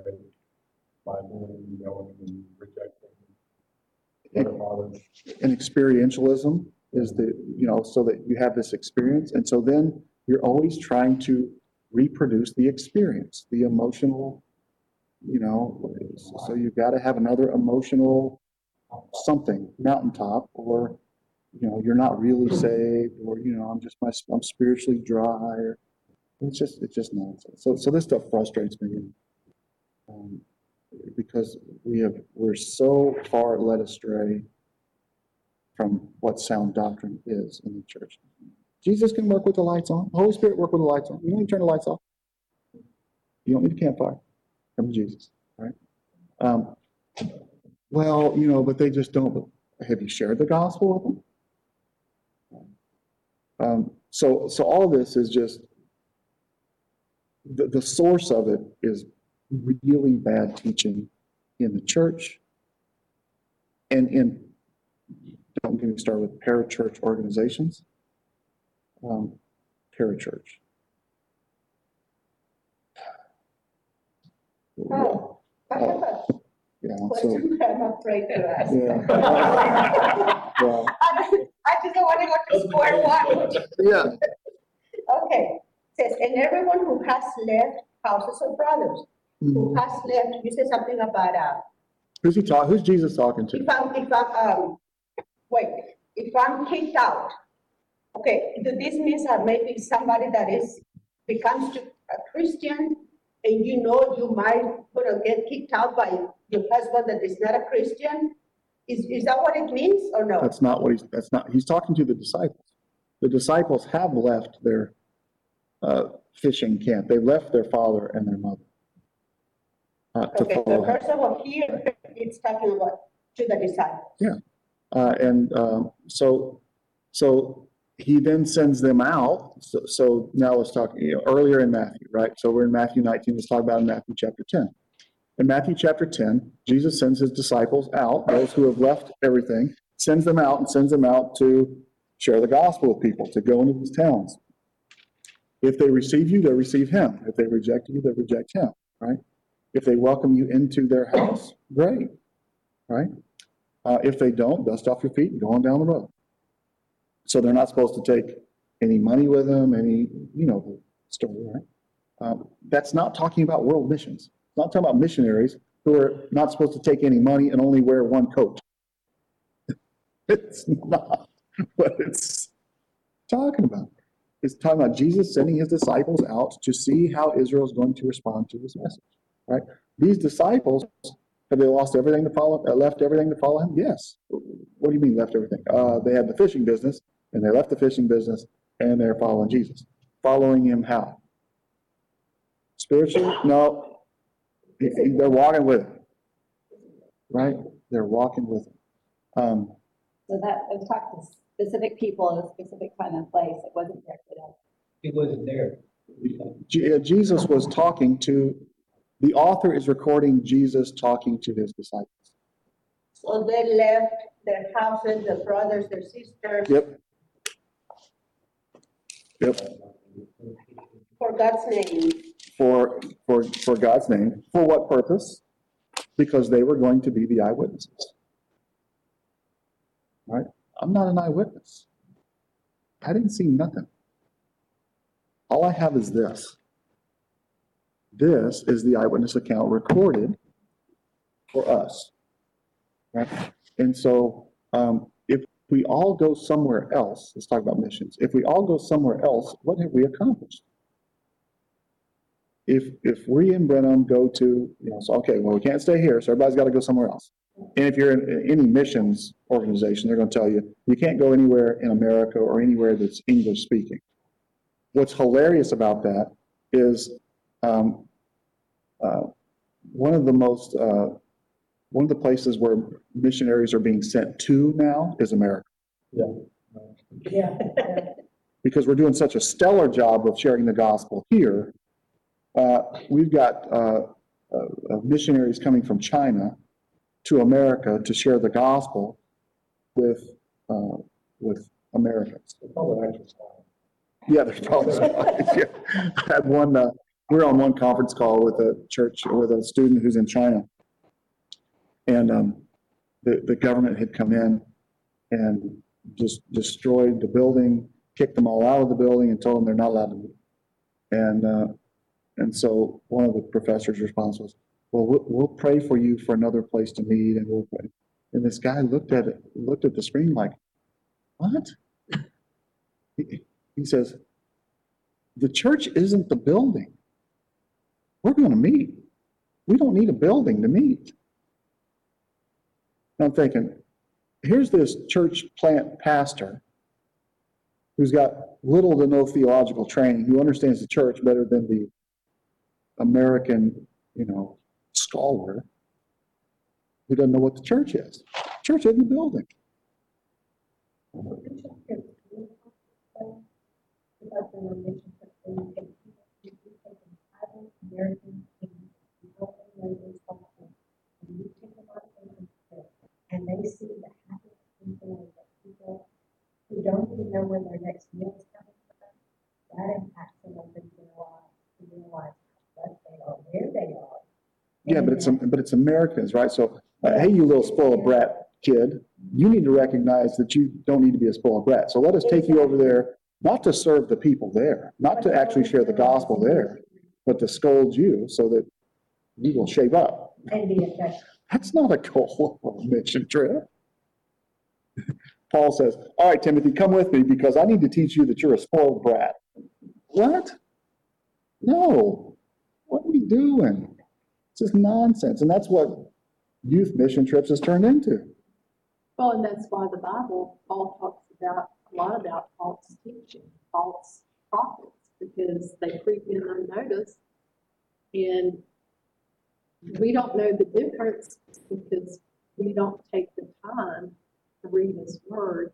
by doing, knowing, and rejecting their fathers. And experientialism is the, so that you have this experience, and so then you're always trying to reproduce the experience, the emotional. So you've got to have another emotional something, mountaintop, or, you're not really saved, or, I'm spiritually dry, or it's just nonsense. So this stuff frustrates me, because we're so far led astray from what sound doctrine is in the church. Jesus can work with the lights on. The Holy Spirit work with the lights on. You don't need to turn the lights off. You don't need a campfire. From Jesus, right? But they just don't. Have you shared the gospel with them? So all this is just the source of it is really bad teaching in the church, and in, don't get me started with parachurch organizations. Parachurch. I'm afraid to ask. I just wonder what to score one. Yeah. Okay. It says, and everyone who has left houses of brothers, mm-hmm. who has left, you said something about who's Jesus talking to? If I'm kicked out, okay, this means that maybe somebody that becomes a Christian. And you might get kicked out by your husband that is not a Christian. Is that what it means, or no? That's not what he's talking to the disciples. The disciples have left their fishing camp. They left their father and their mother to follow. Okay, the person over here, it's talking about to the disciples. Yeah, so he then sends them out. So now let's talk earlier in Matthew, right? So we're in Matthew 19. Let's talk about in Matthew chapter 10. In Matthew chapter 10, Jesus sends his disciples out, those who have left everything, sends them out to share the gospel with people, to go into these towns. If they receive you, they receive him. If they reject you, they reject him, right? If they welcome you into their house, great, right? If they don't, dust off your feet and go on down the road. So they're not supposed to take any money with them, the story, right? That's not talking about world missions. It's not talking about missionaries who are not supposed to take any money and only wear one coat. It's not what it's talking about. It's talking about Jesus sending his disciples out to see how Israel is going to respond to this message, right? These disciples, have they lost everything to follow, left everything to follow him? Yes. What do you mean left everything? They had the fishing business, and they left the fishing business, and they're following Jesus. Following him how? Spiritually? No. They're walking with him. Right? They're walking with him. So that was talking to specific people in a specific time and place. It wasn't there for them. It wasn't there. Jesus was talking to... The author is recording Jesus talking to his disciples. So they left their houses, their brothers, their sisters. Yep. For God's name. For God's name. For what purpose? Because they were going to be the eyewitnesses. Right? I'm not an eyewitness. I didn't see nothing. All I have is this. This is the eyewitness account recorded for us. Right? And so if we all go somewhere else, let's talk about missions. If we all go somewhere else, what have we accomplished? If we in Brenham go to, so, okay, well, we can't stay here, so everybody's got to go somewhere else. And if you're in any missions organization, they're going to tell you, you can't go anywhere in America or anywhere that's English speaking. What's hilarious about that is one of the places where missionaries are being sent to now is America. Yeah. Yeah. Because we're doing such a stellar job of sharing the gospel here. We've got missionaries coming from China to America to share the gospel with Americans. Yeah, there's probably yeah. I had one. We were on one conference call with a church with a student who's in China, and the government had come in and just destroyed the building, kicked them all out of the building, and told them they're not allowed to move. And so one of the professor's response was, well, we'll pray for you for another place to meet, and we'll pray. And this guy looked at the screen like, what? He says, the church isn't the building. We're going to meet. We don't need a building to meet. And I'm thinking, here's this church plant pastor who's got little to no theological training, who understands the church better than the American, scholar who doesn't know what the church is. Church isn't the building. And they see the habits and things that people who don't even know when their next meal is coming from, that impacts them on their lives. Yeah, but it's Americans, right? So, hey, you little spoiled brat kid, you need to recognize that you don't need to be a spoiled brat. So let us take you over there, not to serve the people there, not to actually share the gospel there, but to scold you so that you will shape up. That's not a goal of a mission trip. Paul says, all right, Timothy, come with me because I need to teach you that you're a spoiled brat. What? No. What are we doing? It's just nonsense. And that's what youth mission trips has turned into. Well, and that's why the Bible, Paul talks about a lot about false teaching, false prophets, because they creep in unnoticed. And we don't know the difference because we don't take the time to read his word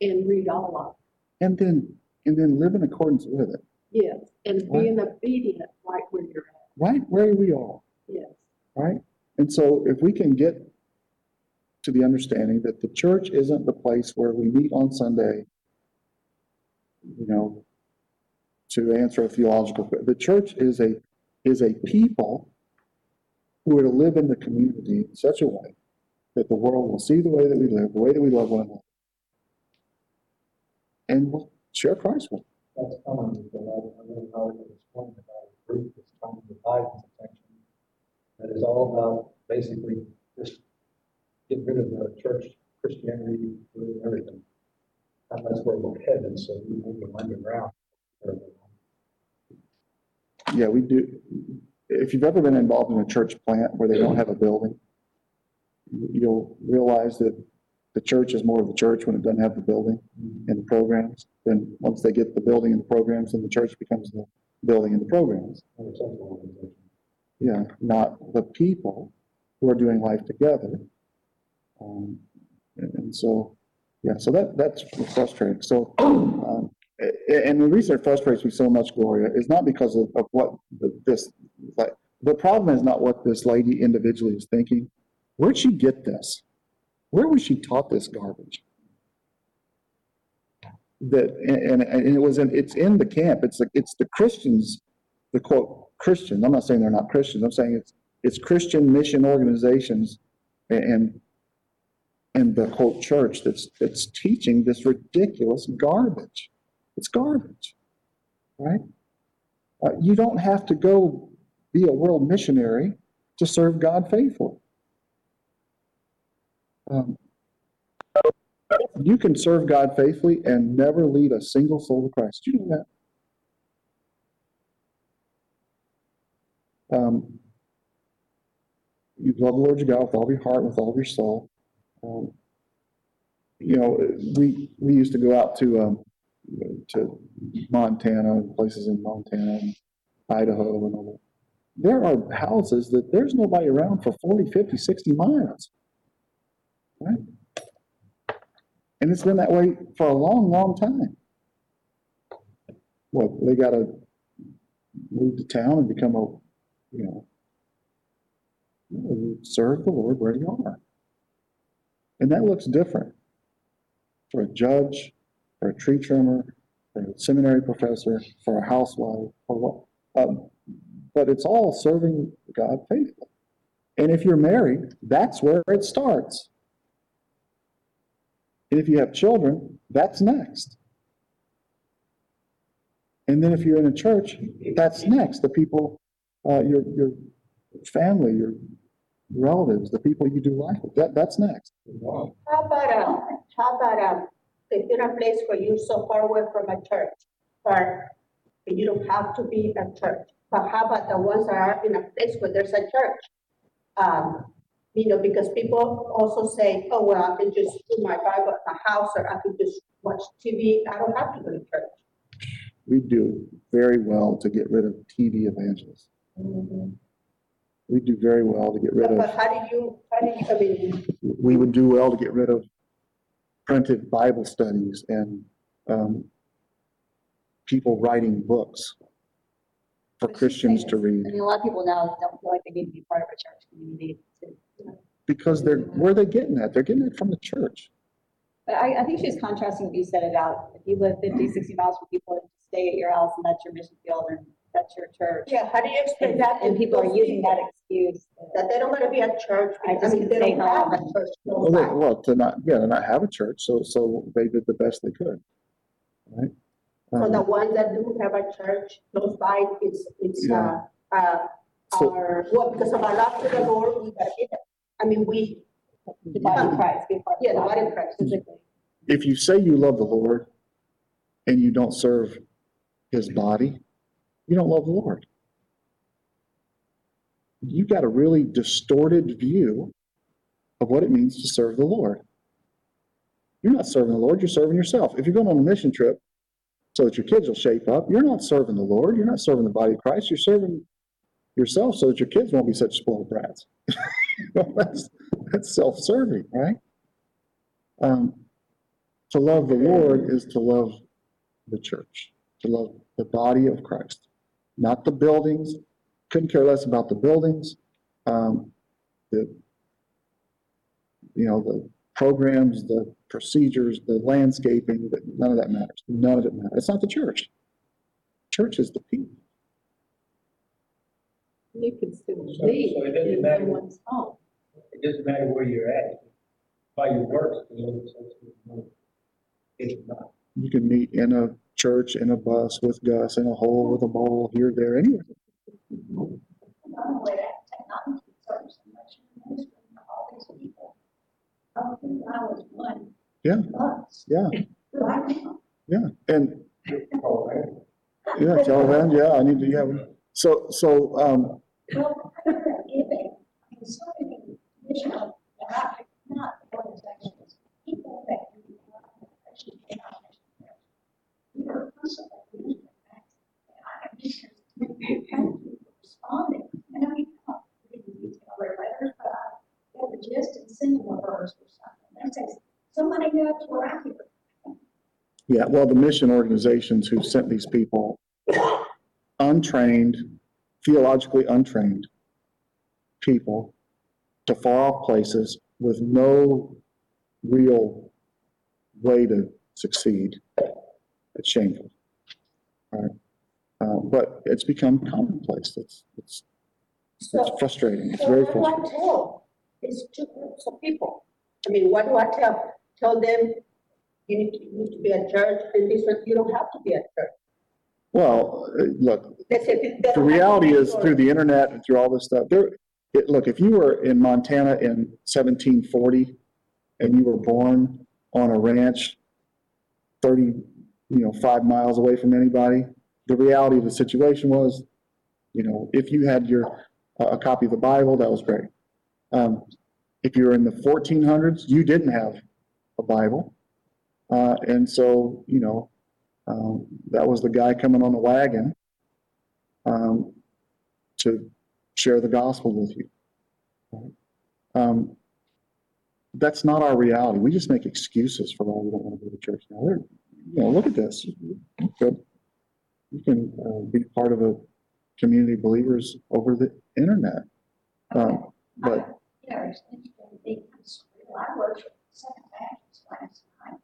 and read all of it. And then live in accordance with it. Yes, and being obedient right where you're at. Right where we are. Yes. Right? And so if we can get to the understanding that the church isn't the place where we meet on Sunday, to answer a theological question. The church is a people who are to live in the community in such a way that the world will see the way that we live, the way that we love one another, and we'll share Christ with them. That's common with the Bible. I read an article this morning about a group that's coming to Biden's attention that is all about basically just getting rid of the church, Christianity, and everything. And that's where we're headed, so we move them underground. Yeah, we do. If you've ever been involved in a church plant where they don't have a building, you'll realize that the church is more of the church when it doesn't have the building and the programs. Then once they get the building and the programs, then the church becomes the building and the programs. Yeah, not the people who are doing life together. So that's frustrating. So, and the reason it frustrates me so much, Gloria, is not because of what the problem is not what this lady individually is thinking. Where'd she get this? Where was she taught this garbage? And it's in the camp. It's the Christians, the quote Christians. I'm not saying they're not Christians. I'm saying it's Christian mission organizations, and the quote church that's teaching this ridiculous garbage. It's garbage, right? You don't have to go be a world missionary to serve God faithfully. You can serve God faithfully and never lead a single soul to Christ. Do you know that? You love the Lord your God with all of your heart, with all of your soul. We used to go out to Montana and places in Montana and Idaho and all that. There are houses that there's nobody around for 40, 50, 60 miles. Right? And it's been that way for a long, long time. Well, they got to move to town and become serve the Lord where you are. And that looks different for a judge, for a tree trimmer, for a seminary professor, for a housewife, or what. But it's all serving God faithfully. And if you're married, that's where it starts. And if you have children, that's next. And then if you're in a church, that's next. The people, your family, your relatives, the people you do life with, that's next. Wow. How about if you're in a place where you're so far away from a church, or you don't have to be a church, but how about the ones that are in a place where there's a church? Because people also say, oh, well, I can just do my Bible at my house, or I can just watch TV. I don't have to go to church. We do very well to get rid of TV evangelists. Mm-hmm. We do very well to get rid of... But how do you we would do well to get rid of printed Bible studies and people writing books for Christians to read. I mean, a lot of people now don't feel like they need to be part of a church community. Because where are they getting that? They're getting it from the church. But I think she's contrasting what you said about if you live 50, 60 miles from people and stay at your house and that's your mission field and that's your church. Yeah, how do you explain that? And people are using that excuse that they don't want to be at church. They don't have a church. To not have a church, so they did the best they could, right? For the ones that do have a church close by, because of our love to the Lord, we gotta be there. The body of Christ. Yeah, the body of Christ. If you say you love the Lord and you don't serve His body, you don't love the Lord. You've got a really distorted view of what it means to serve the Lord. You're not serving the Lord, you're serving yourself. If you're going on a mission trip so that your kids will shape up, you're not serving the Lord, you're not serving the body of Christ, you're serving yourself so that your kids won't be such spoiled brats. That's self-serving, right? To love the Lord is to love the church, to love the body of Christ, not the buildings. Couldn't care less about the buildings, the programs, the procedures, the landscaping. None of that matters. None of it matters. It's not the church. Church is the people. You can still leave in everyone's home. It doesn't matter where you're at. By your works, it's not. You can meet in a church, in a bus, with Gus, in a hole, with a bowl, here, there, anywhere. Well, I don't know giving. I mean, so many missionaries are not organizations. People that can be actually in our missionaries. We are constantly losing that. And our missionaries have to respond. And I mean, I don't read the detail of their letters, but I have the gist and send them a verse or something. That says, somebody knows where I can go. Yeah, well, the mission organizations who sent these people, untrained, theologically untrained people to far-off places with no real way to succeed. It's shameful. All right? But it's become commonplace. It's frustrating. It's very frustrating. What do I tell? It's two groups of people. I mean, what do I tell? Tell them you need to be a church, and this one you don't have to be a church. Well, look, the reality is through the internet and through all this stuff, look, if you were in Montana in 1740 and you were born on a ranch 5 miles away from anybody, the reality of the situation was, if you had a copy of the Bible, that was great. If you were in the 1400s, you didn't have a Bible. And so, that was the guy coming on the wagon to share the gospel with you. That's not our reality. We just make excuses for why we don't want to go to church. Now, look at this. You can be part of a community of believers over the internet. It's interesting because I worked with the Second Baptist last night.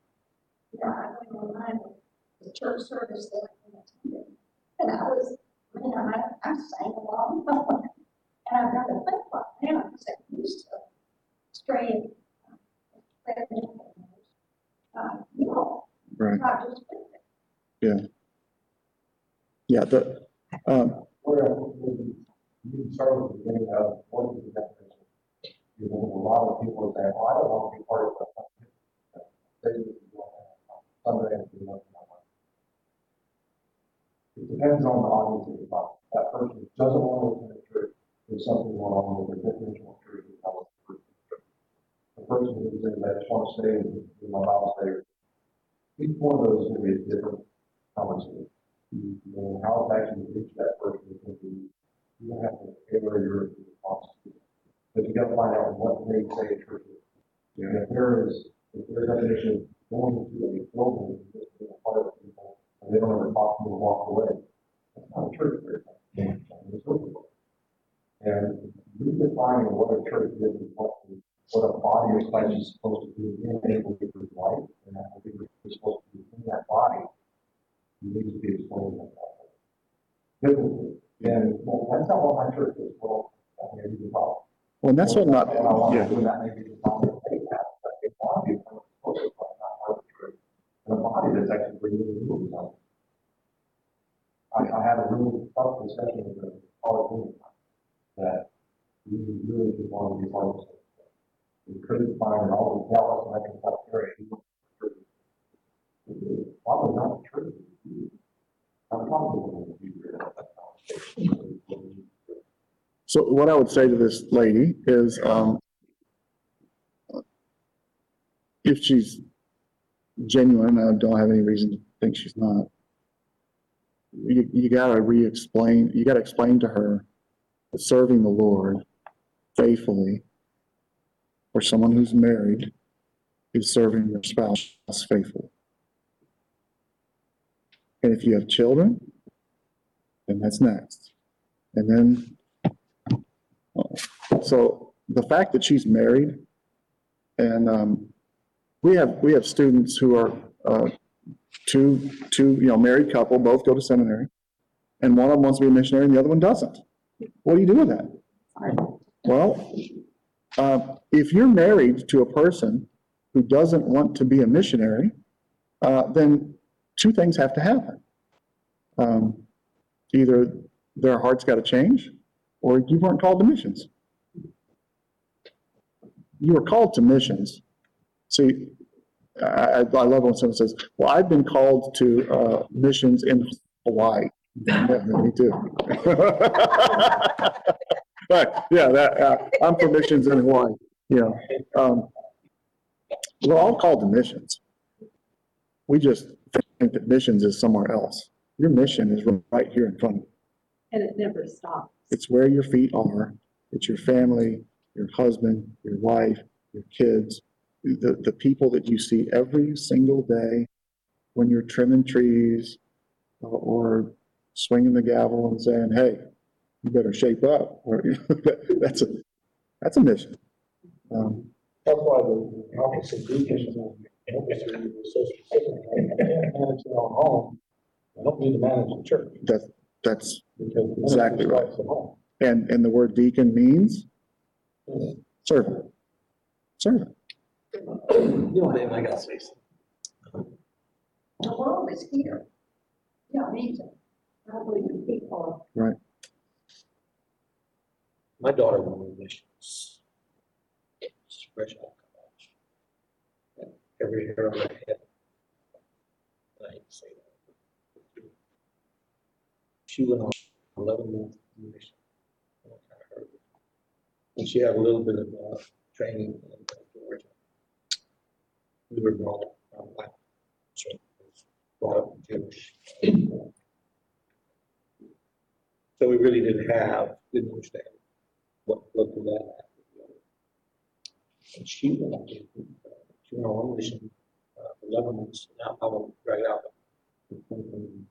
I went online with the church service that I attended, and I sang along, and I got a flip flop now because I'm used to straying right. Yeah. The you can start with the beginning of what is the definition. A lot of people say, "Well, I don't want to be part of that." It depends on the audience of the body. That person doesn't want to listen to the truth. There's something going on with the definition of truth and how it's true. The person who's in that want to stay in my house there. Each one of those is going to be a different conversation. And how it's actually reached that person is going to be, you don't have to tailor your response to it. But you got to find out what they say is true. Yeah. If their definition is going to a global, just being a part of people, and they don't ever talk to them and walk away, that's not a church very much. Yeah. And redefining what a church is and what a body of Christ is supposed to be in a believer's life, and that believer is supposed to be in that body, you need to be explaining that body. And that's not what my church is. Well, I mean, you can follow. Well, and that's what not. Yeah. I had a really tough discussion with the college that we really didn't want to be part of. We couldn't find all the Dallas and I can stop here. Probably not true. I'm probably going to be here. So what I would say to this lady is, if she's genuine, I don't have any reason to think she's not. You got to re-explain. You got to explain to her that serving the Lord faithfully, for someone who's married, is serving your spouse faithfully. And if you have children, then that's next, and then. So the fact that she's married, and we have students who are two married couple, both go to seminary, and one of them wants to be a missionary and the other one doesn't. What do you do with that? Well, if you're married to a person who doesn't want to be a missionary, then two things have to happen. Either their heart's got to change, or you weren't called to missions. You were called to missions. See, I love when someone says, "Well, I've been called to missions in Hawaii." Yeah, me too. Right? Yeah, I'm for missions in Hawaii. Yeah, we're all called to missions. We just think that missions is somewhere else. Your mission is right here in front of you, and it never stops. It's where your feet are. It's your family, your husband, your wife, your kids, the people that you see every single day when you're trimming trees or swinging the gavel and saying, "Hey, you better shape up." Or, that's a mission. That's why the office of deacons and managing our home. I don't need to manage the church. That's exactly right. And the word deacon means servant. Servant. I got space. The world is here. Yeah, me too. probably the people. Right. My daughter went on missions. She's fresh out of college. Every hair on my head. I hate to say that. She went on 11-month mission. And she had a little bit of training in Georgia. We were brought up, Jewish. So we really didn't understand what did that happen. And she went on mission for 11 months, now I went right out from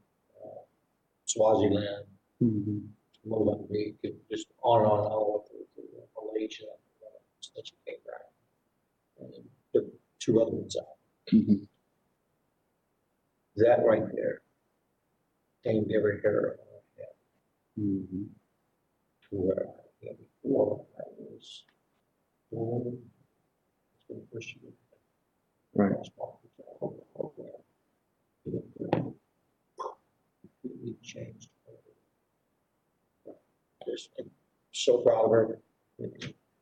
Swaziland, Mozambique, and just on all over to Malaysia, and she came back, and took 2 other ones out. Mm-hmm. That right there tamed every hair on my head to where I had before. I was born to the first year. Right. Completely changed. I'm so proud of her.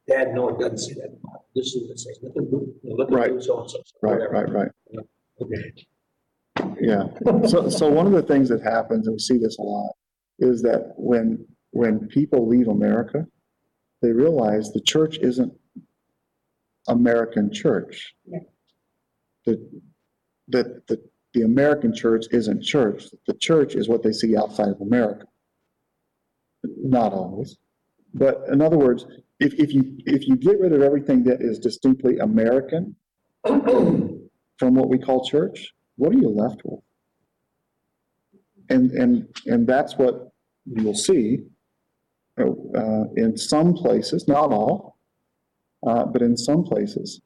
Dad, no, it doesn't say that. This is what it says. Look at who so-and-so. Right. Okay. Yeah. So one of the things that happens, and we see this a lot, is that when people leave America, they realize the church isn't American church. Yeah. The American church isn't church. The church is what they see outside of America. Not always. But in other words, if you get rid of everything that is distinctly American from what we call church, what are you left with? And that's what you'll see in some places, not all, but in some places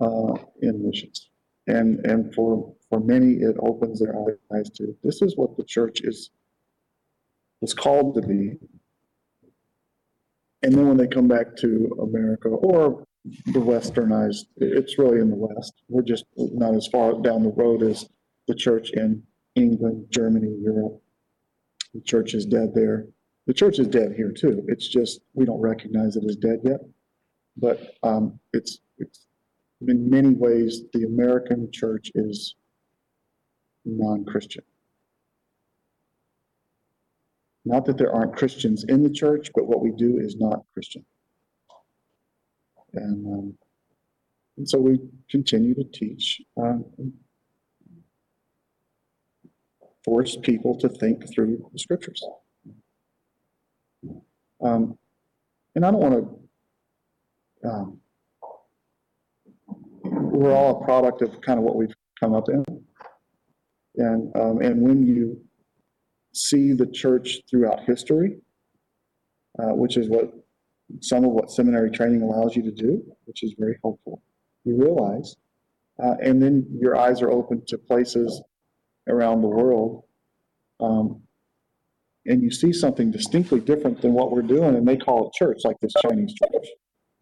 in missions. And for many, it opens their eyes to this is what the church was called to be. And then when they come back to America or the westernized, it's really in the West. We're just not as far down the road as the church in England, Germany, Europe. The church is dead there. The church is dead here too. It's just we don't recognize it as dead yet. But it's in many ways the American church is non-Christian. Not that there aren't Christians in the church, but what we do is not Christian. And so we continue to teach, force people to think through the scriptures. And I don't want to, we're all a product of kind of what we've come up in. And when you see the church throughout history, which is what some of what seminary training allows you to do, which is very helpful, you realize. And then your eyes are open to places around the world, and you see something distinctly different than what we're doing, and they call it church, like this Chinese church.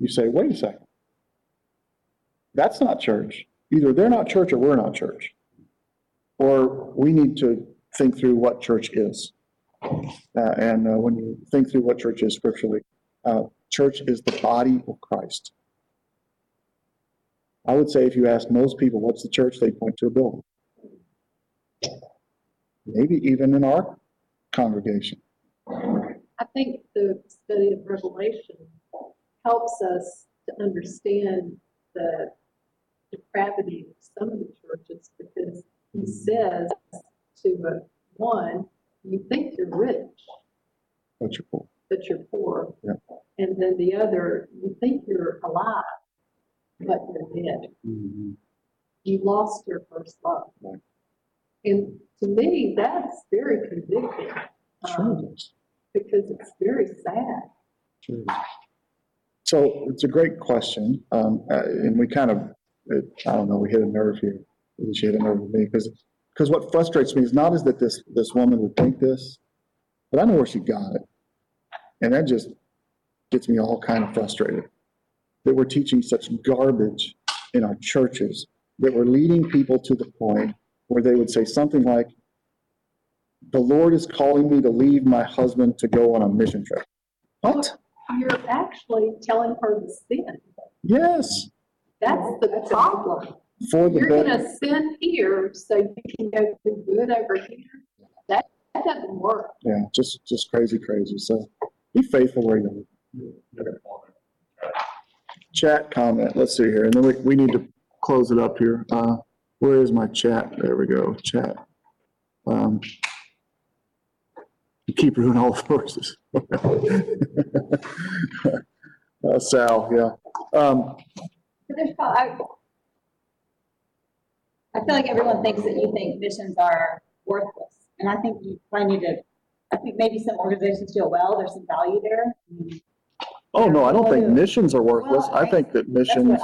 You say, wait a second. That's not church. Either they're not church or we're not church. Or we need to think through what church is. And when you think through what church is scripturally, church is the body of Christ. I would say if you ask most people what's the church, they point to a building. Maybe even in our congregation. I think the study of Revelation helps us to understand the depravity of some of the churches, because he says to one, you think you're rich, but you're poor. Yeah. And then the other, you think you're alive, but you're dead. Mm-hmm. You lost your first love. Right. And to me, that's very convicting, because it's very sad. True. So it's a great question, and we kind of, I don't know, we hit a nerve here. She hit a nerve with me, because what frustrates me is not is that this woman would think this, but I know where she got it, and that just gets me all kind of frustrated that we're teaching such garbage in our churches, that we're leading people to the point where they would say something like, the Lord is calling me to leave my husband to go on a mission trip. What? You're actually telling her to sin. Yes. That's the problem. You're going to sin here so you can go do good over here. That doesn't work. Yeah, just crazy. So be faithful where you are. Chat comment. Let's see here. And then we need to close it up here. Where is my chat? There we go. Chat. You keep ruining all the horses. Sal, yeah. I feel like everyone thinks that you think missions are worthless. And I think you probably need to, I think maybe some organizations feel well, there's some value there. Oh, no, I don't think missions are worthless. Well, I think that missions,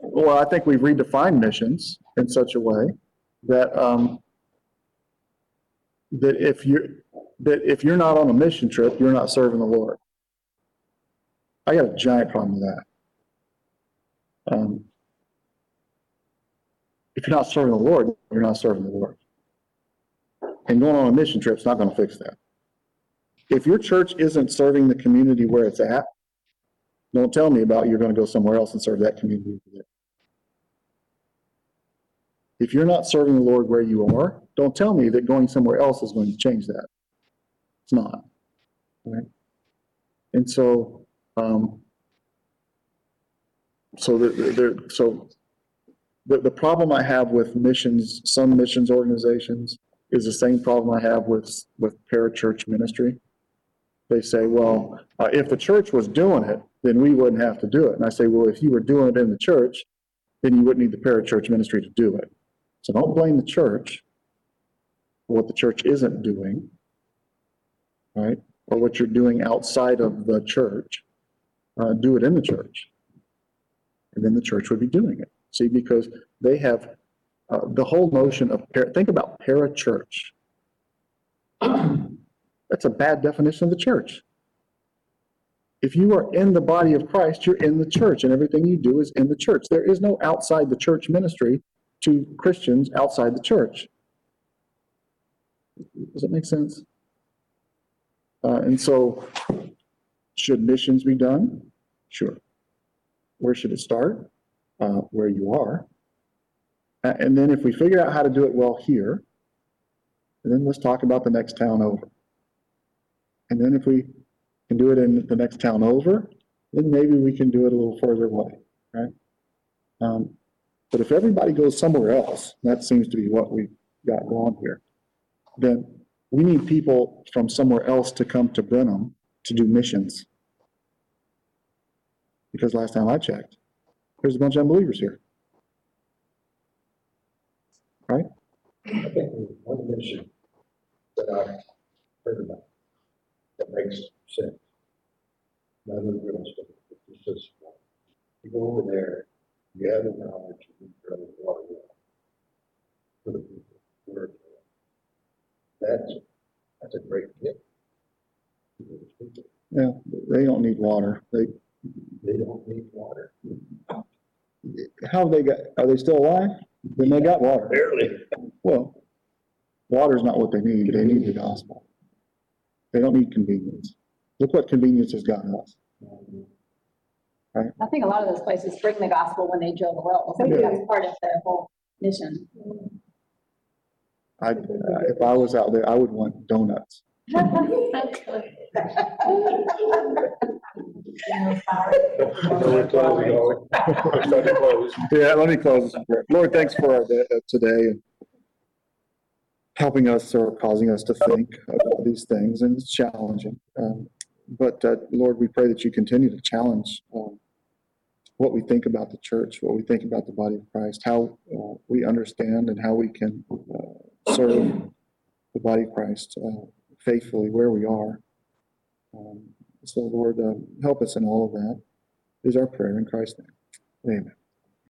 well, I think we've redefined missions in such a way that, that if you're not on a mission trip, you're not serving the Lord. I got a giant problem with that. If you're not serving the Lord, you're not serving the Lord. And going on a mission trip is not going to fix that. If your church isn't serving the community where it's at, don't tell me about you're going to go somewhere else and serve that community. If you're not serving the Lord where you are, don't tell me that going somewhere else is going to change that. It's not. Right? And so, the problem I have with missions, some missions organizations, is the same problem I have with parachurch ministry. They say, well, if the church was doing it, then we wouldn't have to do it. And I say, well, if you were doing it in the church, then you wouldn't need the parachurch ministry to do it. So don't blame the church for what the church isn't doing, right? Or what you're doing outside of the church. Do it in the church. And then the church would be doing it. See, because they have the whole notion of, think about parachurch. That's a bad definition of the church. If you are in the body of Christ, you're in the church, and everything you do is in the church. There is no outside the church ministry to Christians outside the church. Does that make sense? And so, should missions be done? Sure. Where should it start? Where you are. And then if we figure out how to do it well here, then let's talk about the next town over. And then if we can do it in the next town over, then maybe we can do it a little further away, right? But if everybody goes somewhere else, that seems to be what we've got wrong here, then we need people from somewhere else to come to Brenham to do missions. Because last time I checked, there's a bunch of unbelievers here. Right? I think there's one mission that I've heard about that makes sense. Not in the real estate, but it's just one. You go over there, you have the knowledge, you can the water for the people who are there. That's a great gift. Yeah, they don't need water. They don't need water. How they got? Are they still alive? Then they got water. Barely. Well, water's not what they need. They need the gospel. They don't need convenience. Look what convenience has gotten us. Right? I think a lot of those places bring the gospel when they drill the wells. I think that's part of their whole mission. If I was out there, I would want donuts. Yeah, let me close this in prayer. Lord, thanks for our day, today and helping us or causing us to think about these things, and it's challenging. But Lord, we pray that you continue to challenge what we think about the church, what we think about the body of Christ, how we understand and how we can serve the body of Christ faithfully where we are. So, Lord, help us in all of that is our prayer in Christ's name. Amen.